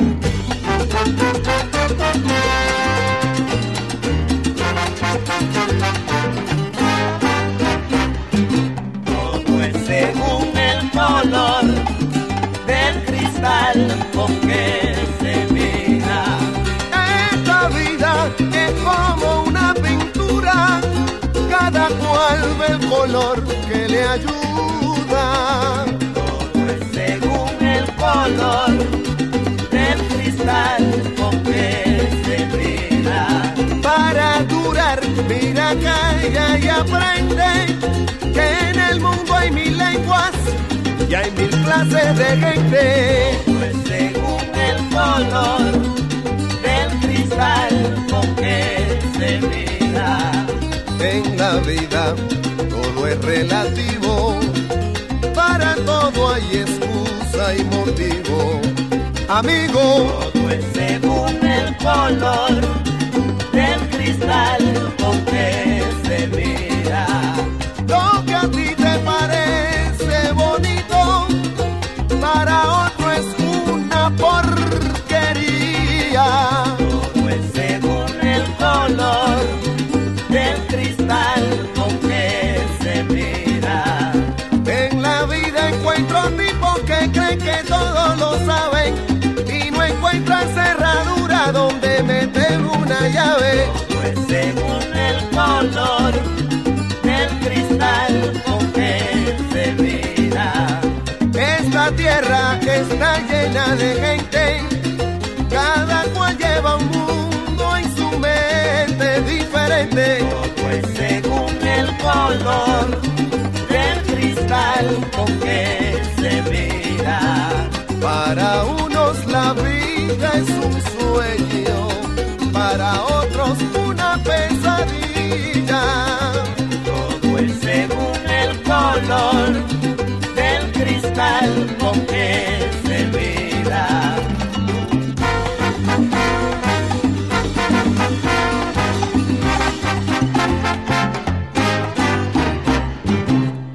Esta vida es como una pintura, cada cual ve el color que le ayuda. Todo es según el color del cristal con que se mira. Para durar, mira, calla y aprende que en el mundo hay mil lenguas y hay mil clases de gente. Todo es según el color del cristal con que se mira. En la vida todo es relativo, para todo hay excusa y motivo, amigo. Todo es según el color del cristal con que se mira. Lo que a ti te parece bonito, para otro es una porquería. Todo es según el color del cristal con que se mira. En la vida encuentro tipos que creen que todo lo saben y no encuentran cerradura donde meter una llave. Todo es según el color del cristal con que se mira. Esta tierra está llena de gente, cada cual lleva un mundo en su mente diferente. Todo es según el color del cristal con que se mira. Para unos la vida es un sueño, para otros una pesadilla. Todo es según el color del cristal con que se mira.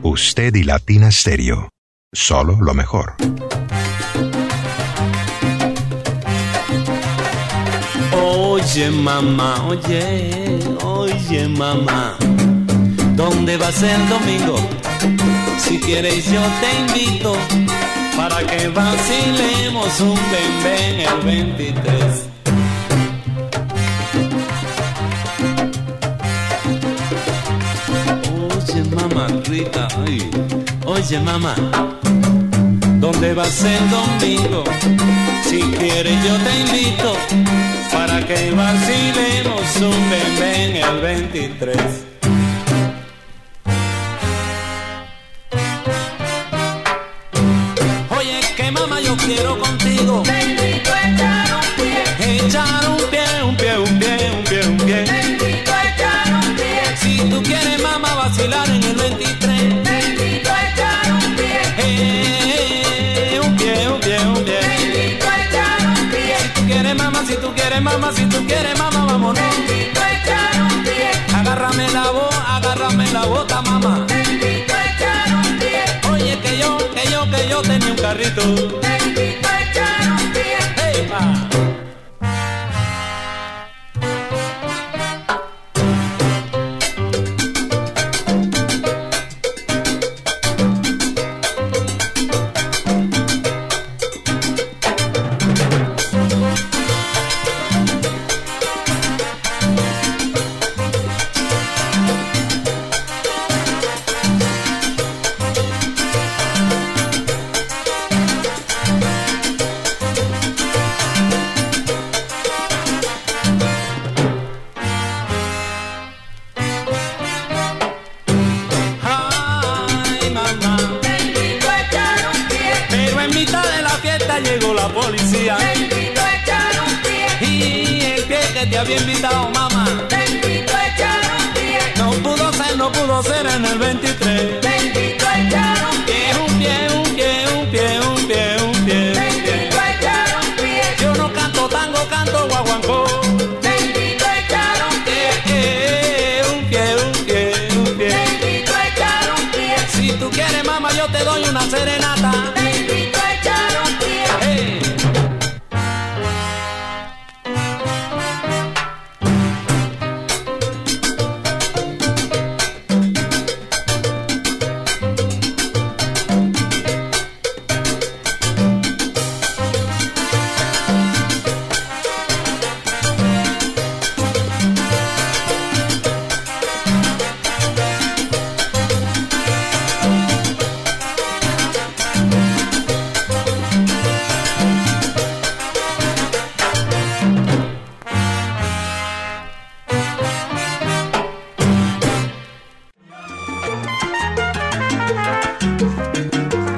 Usted y Latina Estéreo, solo lo mejor. Oye mamá, oye, oye mamá, ¿dónde vas el domingo? Si quieres yo te invito para que vacilemos un ven-ven el 23. Oye mamá Rita, ay, oye mamá, ¿dónde vas el domingo? Si quieres yo te invito para que vacilemos hizo un meme en el 23. Oye, que mamá yo quiero contigo. Bendito echar un pie, un pie, un pie, un pie, un pie. Bendito echar un pie. Si tú quieres mamá vacilar en el 23. Bendito echar un pie. Un pie, un pie, un pie. Bendito echar un pie. Si tú quieres mamá, si tú quieres mamá, si tú quieres mamá, vámonos. Bendito echar un pie. Agárrame la bota, mamá. Bendito echar un pie. Oye, que yo tenía un carrito. Bendito echar un pie. Hey, pa.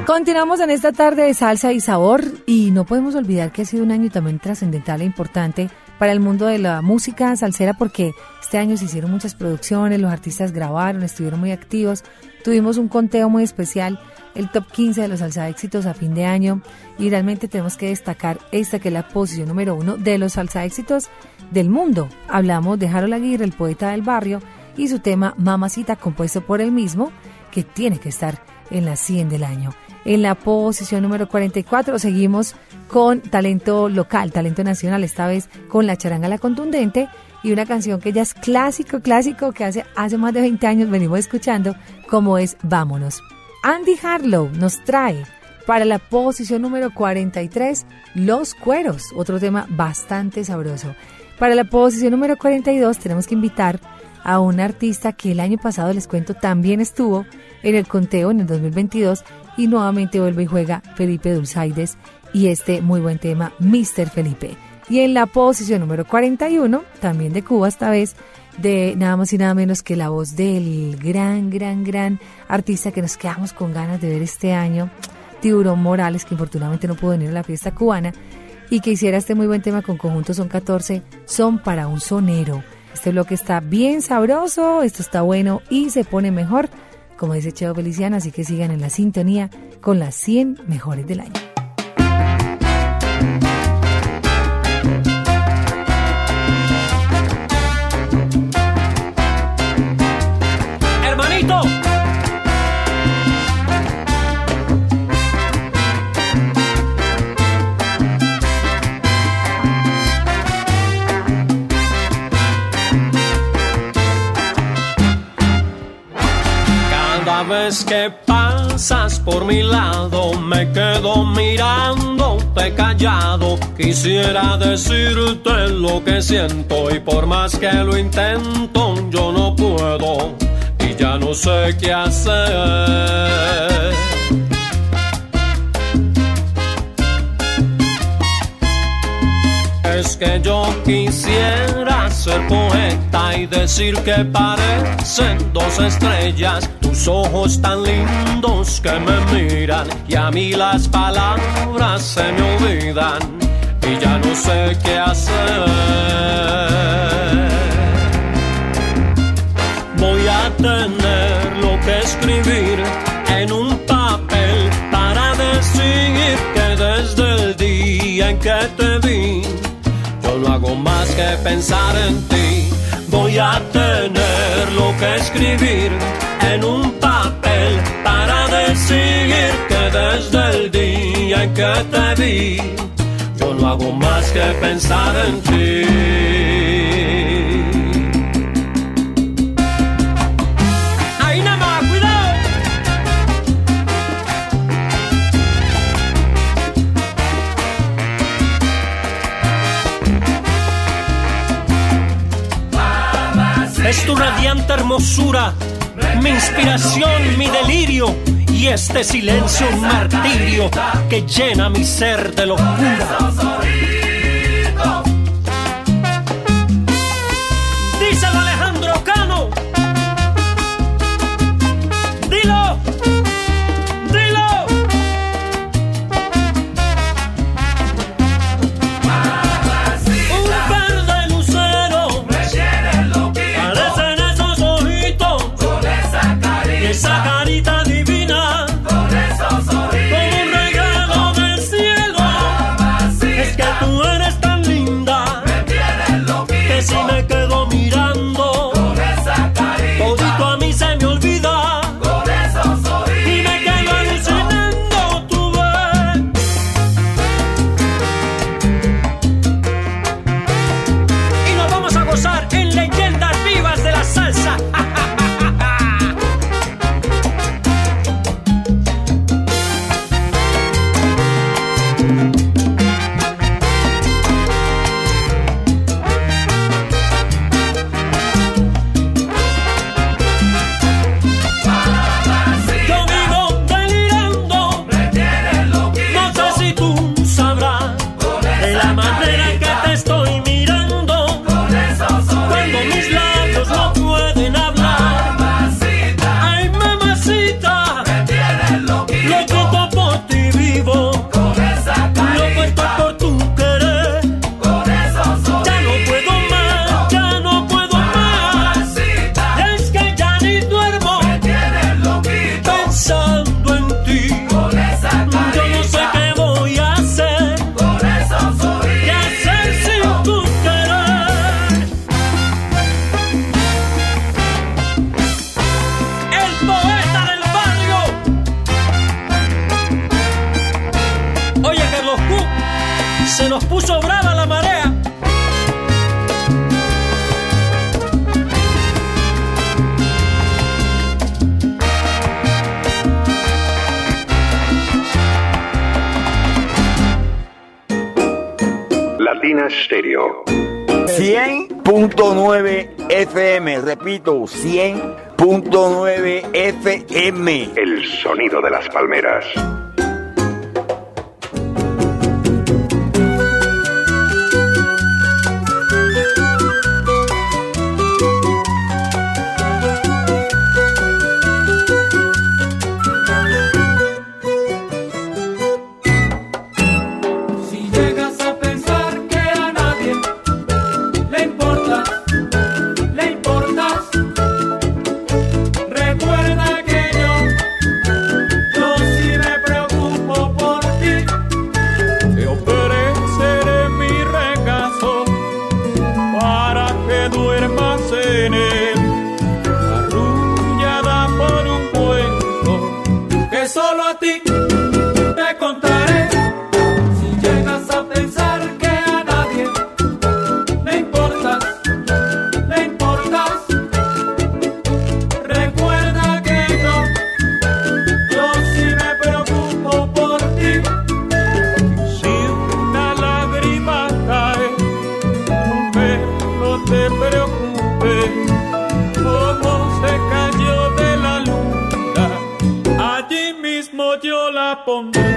Continuamos en esta tarde de Salsa y Sabor y no podemos olvidar que ha sido un año también trascendental e importante para el mundo de la música salsera, porque este año se hicieron muchas producciones, los artistas grabaron, estuvieron muy activos, tuvimos un conteo muy especial, el top 15 de los salsa éxitos a fin de año, y realmente tenemos que destacar esta que es la posición número 1 de los salsa éxitos del mundo. Hablamos de Harold Aguirre, el poeta del barrio, y su tema Mamacita, compuesto por él mismo, que tiene que estar en las 100 del año. En la posición número 44 seguimos con talento local, talento nacional, esta vez con La Charanga La Contundente, y una canción que ya es clásico, que hace más de 20 años venimos escuchando, como es Vámonos. Andy Harlow nos trae para la posición número 43 Los Cueros, otro tema bastante sabroso. Para la posición número 42 tenemos que invitar a un artista que el año pasado, les cuento, también estuvo en el conteo en el 2022, y nuevamente vuelve y juega Felipe Dulzaides y este muy buen tema, Mr. Felipe. Y en la posición número 41, también de Cuba esta vez, de nada más y nada menos que la voz del gran artista que nos quedamos con ganas de ver este año, Tiburón Morales, que infortunadamente no pudo venir a la fiesta cubana, y que hiciera este muy buen tema con Conjunto Son 14, Son para un Sonero. Este bloque está bien sabroso, esto está bueno y se pone mejor, como dice Cheo Feliciano, así que sigan en la sintonía con las 100 mejores del año. ¡Hermanito! Cada vez que pasas por mi lado, me quedo mirándote callado. Quisiera decirte lo que siento y por más que lo intento, yo no puedo y ya no sé qué hacer. Es que yo quisiera ser poeta y decir que parecen dos estrellas tus ojos tan lindos que me miran, y a mí las palabras se me olvidan y ya no sé qué hacer. Voy a tener lo que escribir en un papel para decir que desde el día en que te vi yo no hago más que pensar en ti. Voy a tener lo que escribir en un papel para decir que desde el día en que te vi yo no hago más que pensar en ti. Es tu radiante hermosura, mi inspiración, mi delirio, y este silencio un martirio que llena mi ser de locura. Díselo, Alejandro Cano. Dilo, dilo. Un verde lucero me llena el loquito. Parecen esos ojitos con esa carita, divina, con esos ojitos, como un regalo del cielo. Mamacita, es que tú eres tan linda, me tienes loquito, que si me quedo mirando con esa carita, todito a mí se me olvida, con esos ojitos, y me quedo alucinando, tú ves. Y nos vamos a gozar en Leyendas Vivas de la Salsa. Yo vivo delirando, me tienes loquito, no sé si tú sabrás de la manera en que te estoy mirando, cuando mis labios no pueden hablar. Ay, mamacita, me tienes loquito, loquito por ti vivo, loco estoy por tu querer, ya no puedo más, ya no puedo más. Es que ya ni duermo pensando en ti. Yo no sé qué voy a hacer, qué hacer sin tu querer. El poeta del barrio. Oye, Carlos Q, se nos puso brava la marea. Latina Estéreo. 100.9 FM, repito, 100.9 FM. El sonido de las palmeras. Si llegas a pensar que a nadie le importas, recuerda que yo sí me preocupo por ti. Te ofreceré mi regazo para que duermas en él, arrullada por un cuento que solo a ti te contaré. Si llegas a pensar que a nadie le importas, recuerda que yo sí me preocupo por ti. Si una lágrima cae, pero te preocupes, como se cayó de la luna, allí mismo yo la pondré.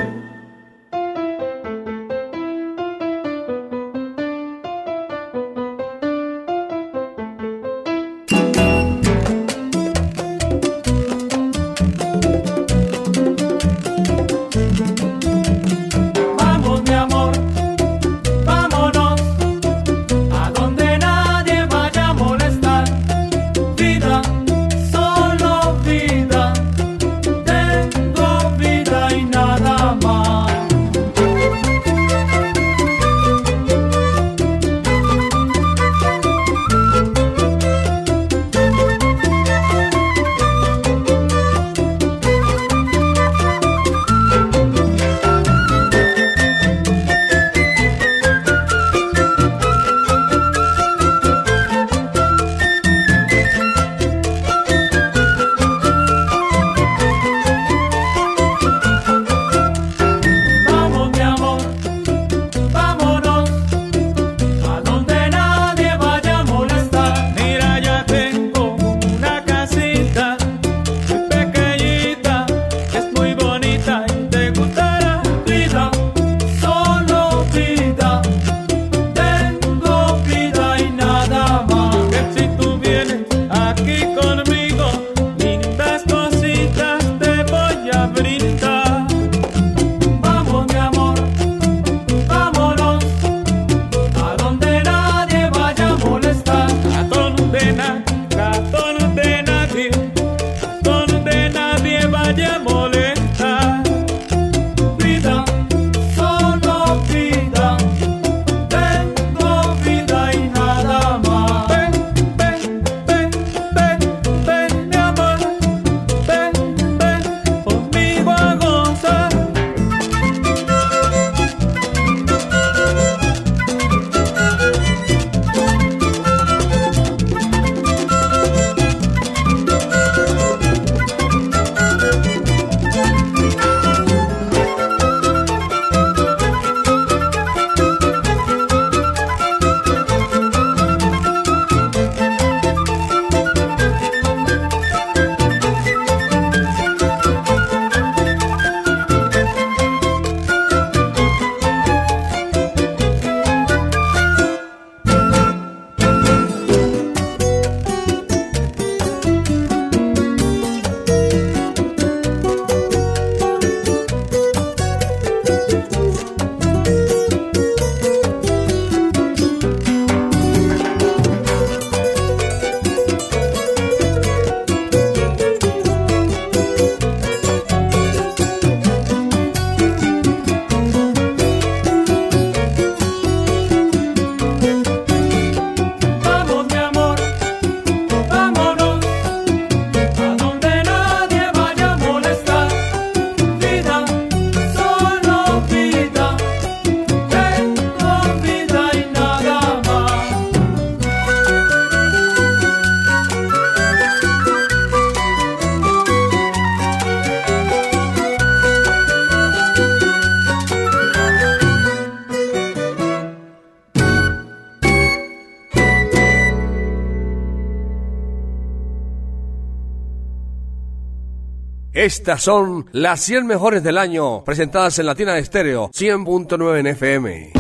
Estas son las 100 mejores del año, presentadas en Latina Estéreo, 100.9 en FM.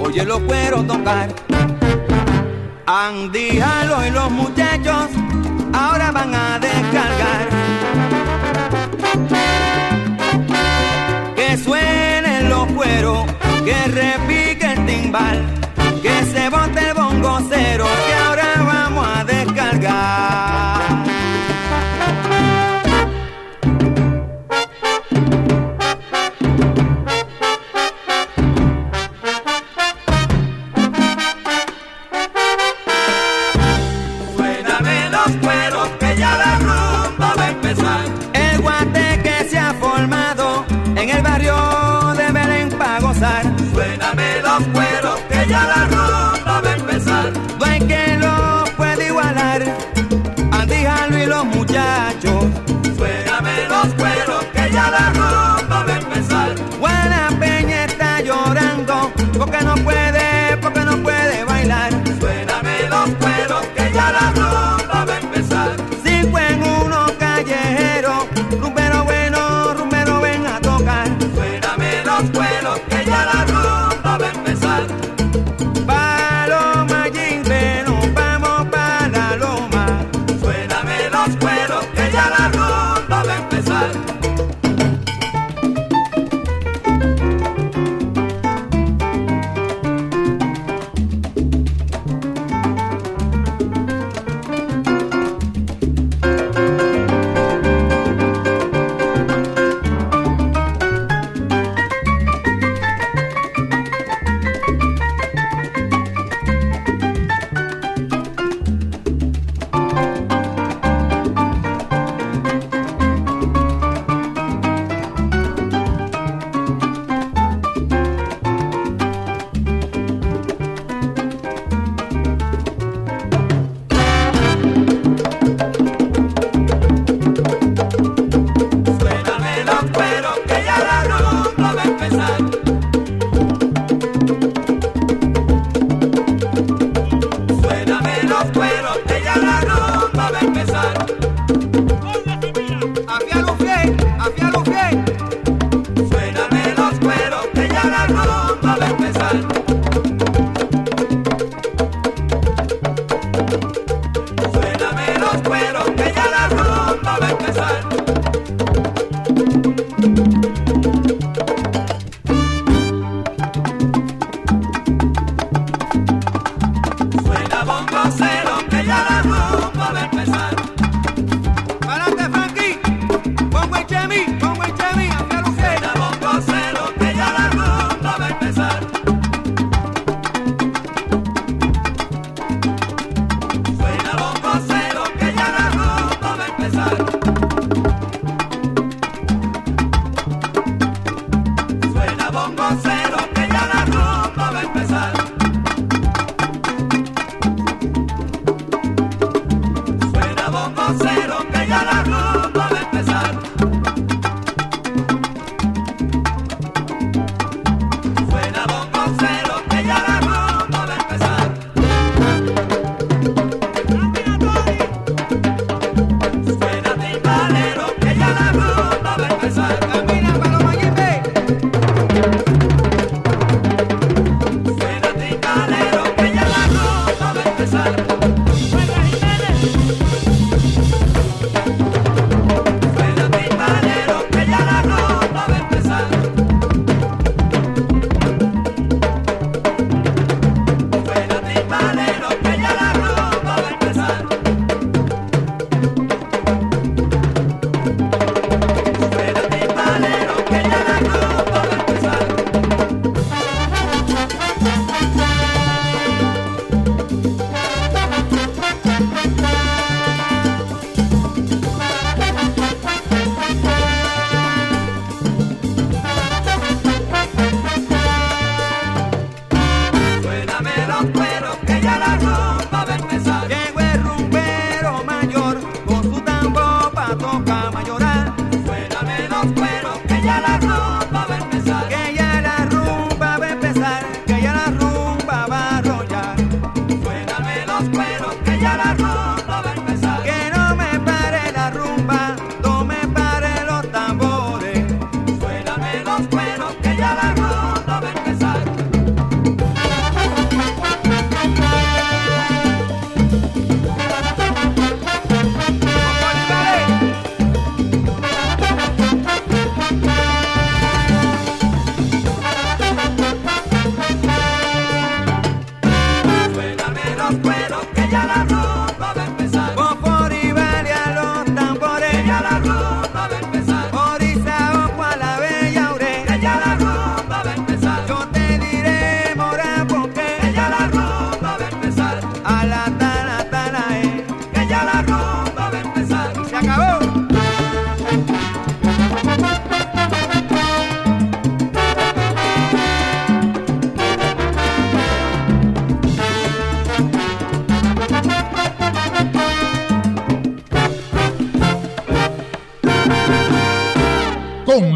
Oye, lo quiero tocar. Andy Harlow y los muchachos ahora van a descargar. Que suenen los cueros, que repique el timbal, que se bote el bongocero, que ahora vamos a descargar.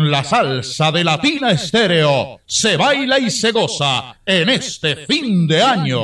La salsa de Latina Estéreo se baila y se goza en este fin de año.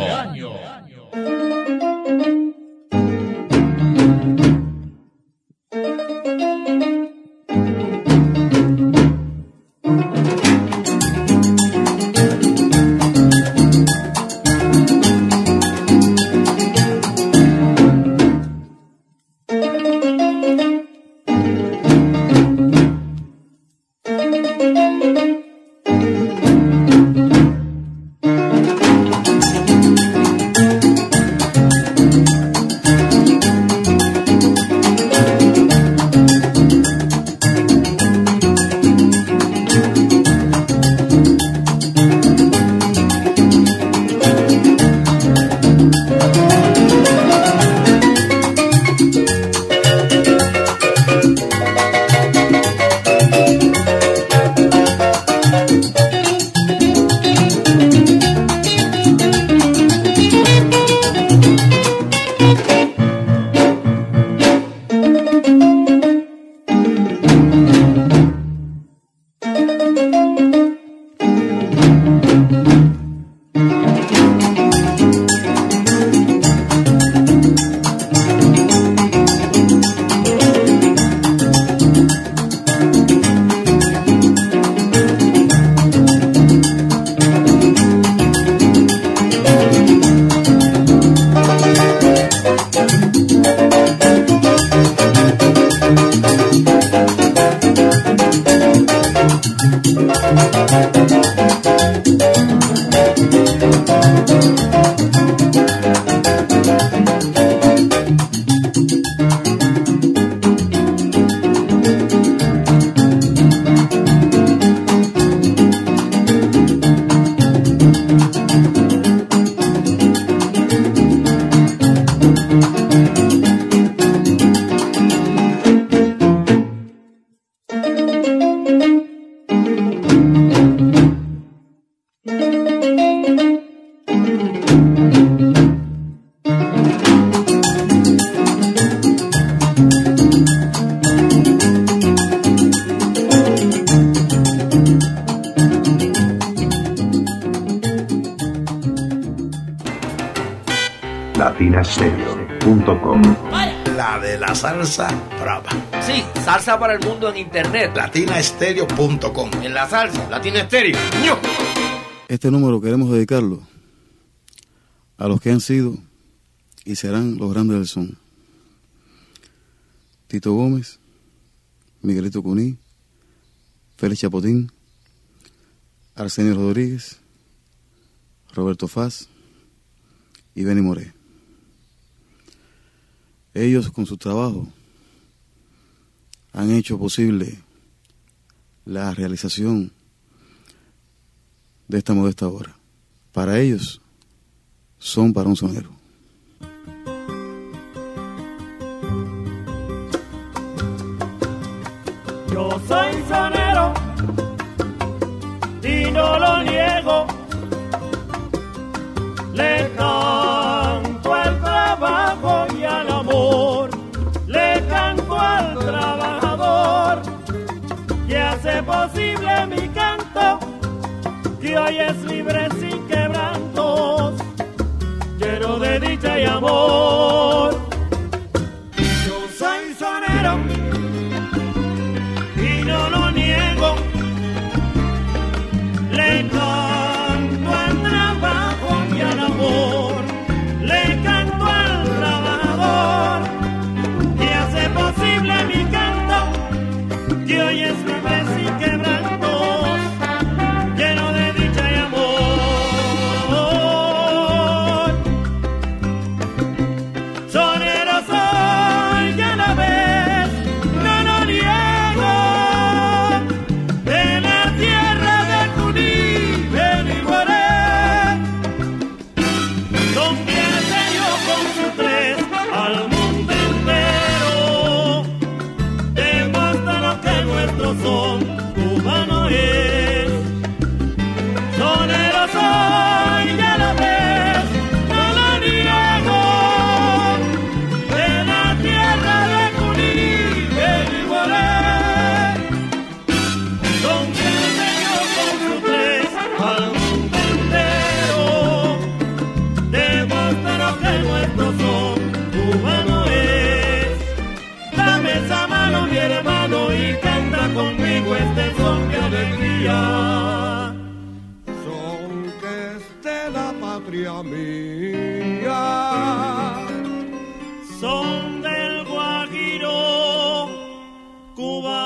La de la salsa brava. Sí, salsa para el mundo en internet. LatinaEstereo.com. En la salsa, Latina Estéreo. Este número queremos dedicarlo a los que han sido y serán los grandes del son: Tito Gómez, Miguelito Cuní, Félix Chapotín, Arsenio Rodríguez, Roberto Faz y Benny Moré. Ellos con su trabajo han hecho posible la realización de esta modesta obra. Para ellos son para un sonero. Yo soy sonero y no lo niego. Le canto al trabajo y al amor, le canto al trabajador que hace posible mi canto, que hoy es libre sin quebrantos, lleno de dicha. hay amor. Yo soy sonero y no lo niego, le canto al trabajo y al amor, le canto al trabajador que hace posible mi canto, que hoy es libre sin quebrantos, lleno de dicha y amor. Sonero soy y a la vez no lo niego, de la tierra del Cuní, del Iguaré, donde salió con sus tres al mundo entero, demuestra lo que nuestro son cubano es. Sonero soy y a la vez no lo niego, de la tierra de Cuní, del Iguaré, donde el Señor con su tres al mundo entero demostró que nuestro son cubano es. Dame esa mano mi hermano y canta conmigo este son de alegría. Patria mía, son del Guajiro cubano.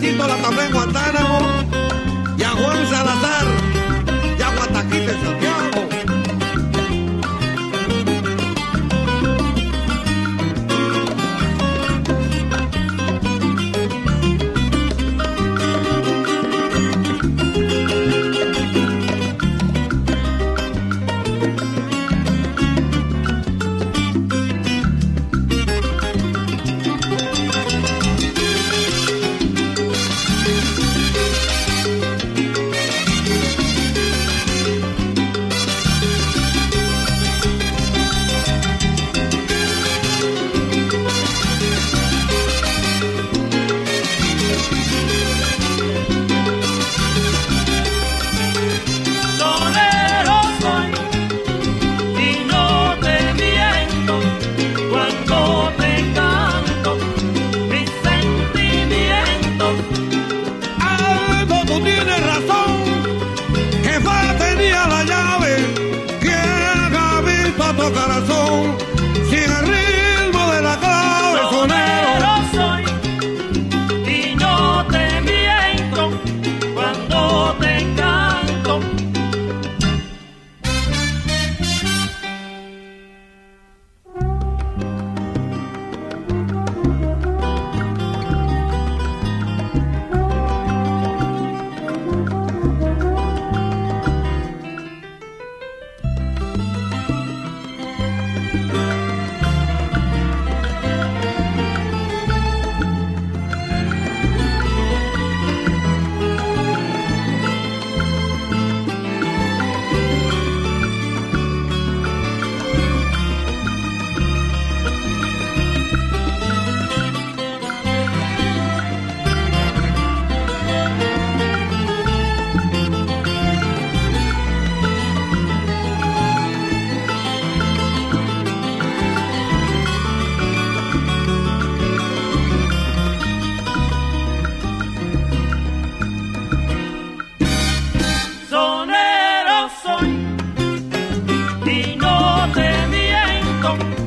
Tito la tabla en Guantánamo y a Juan Salazar y a Guataquita en Santiago. Conjunto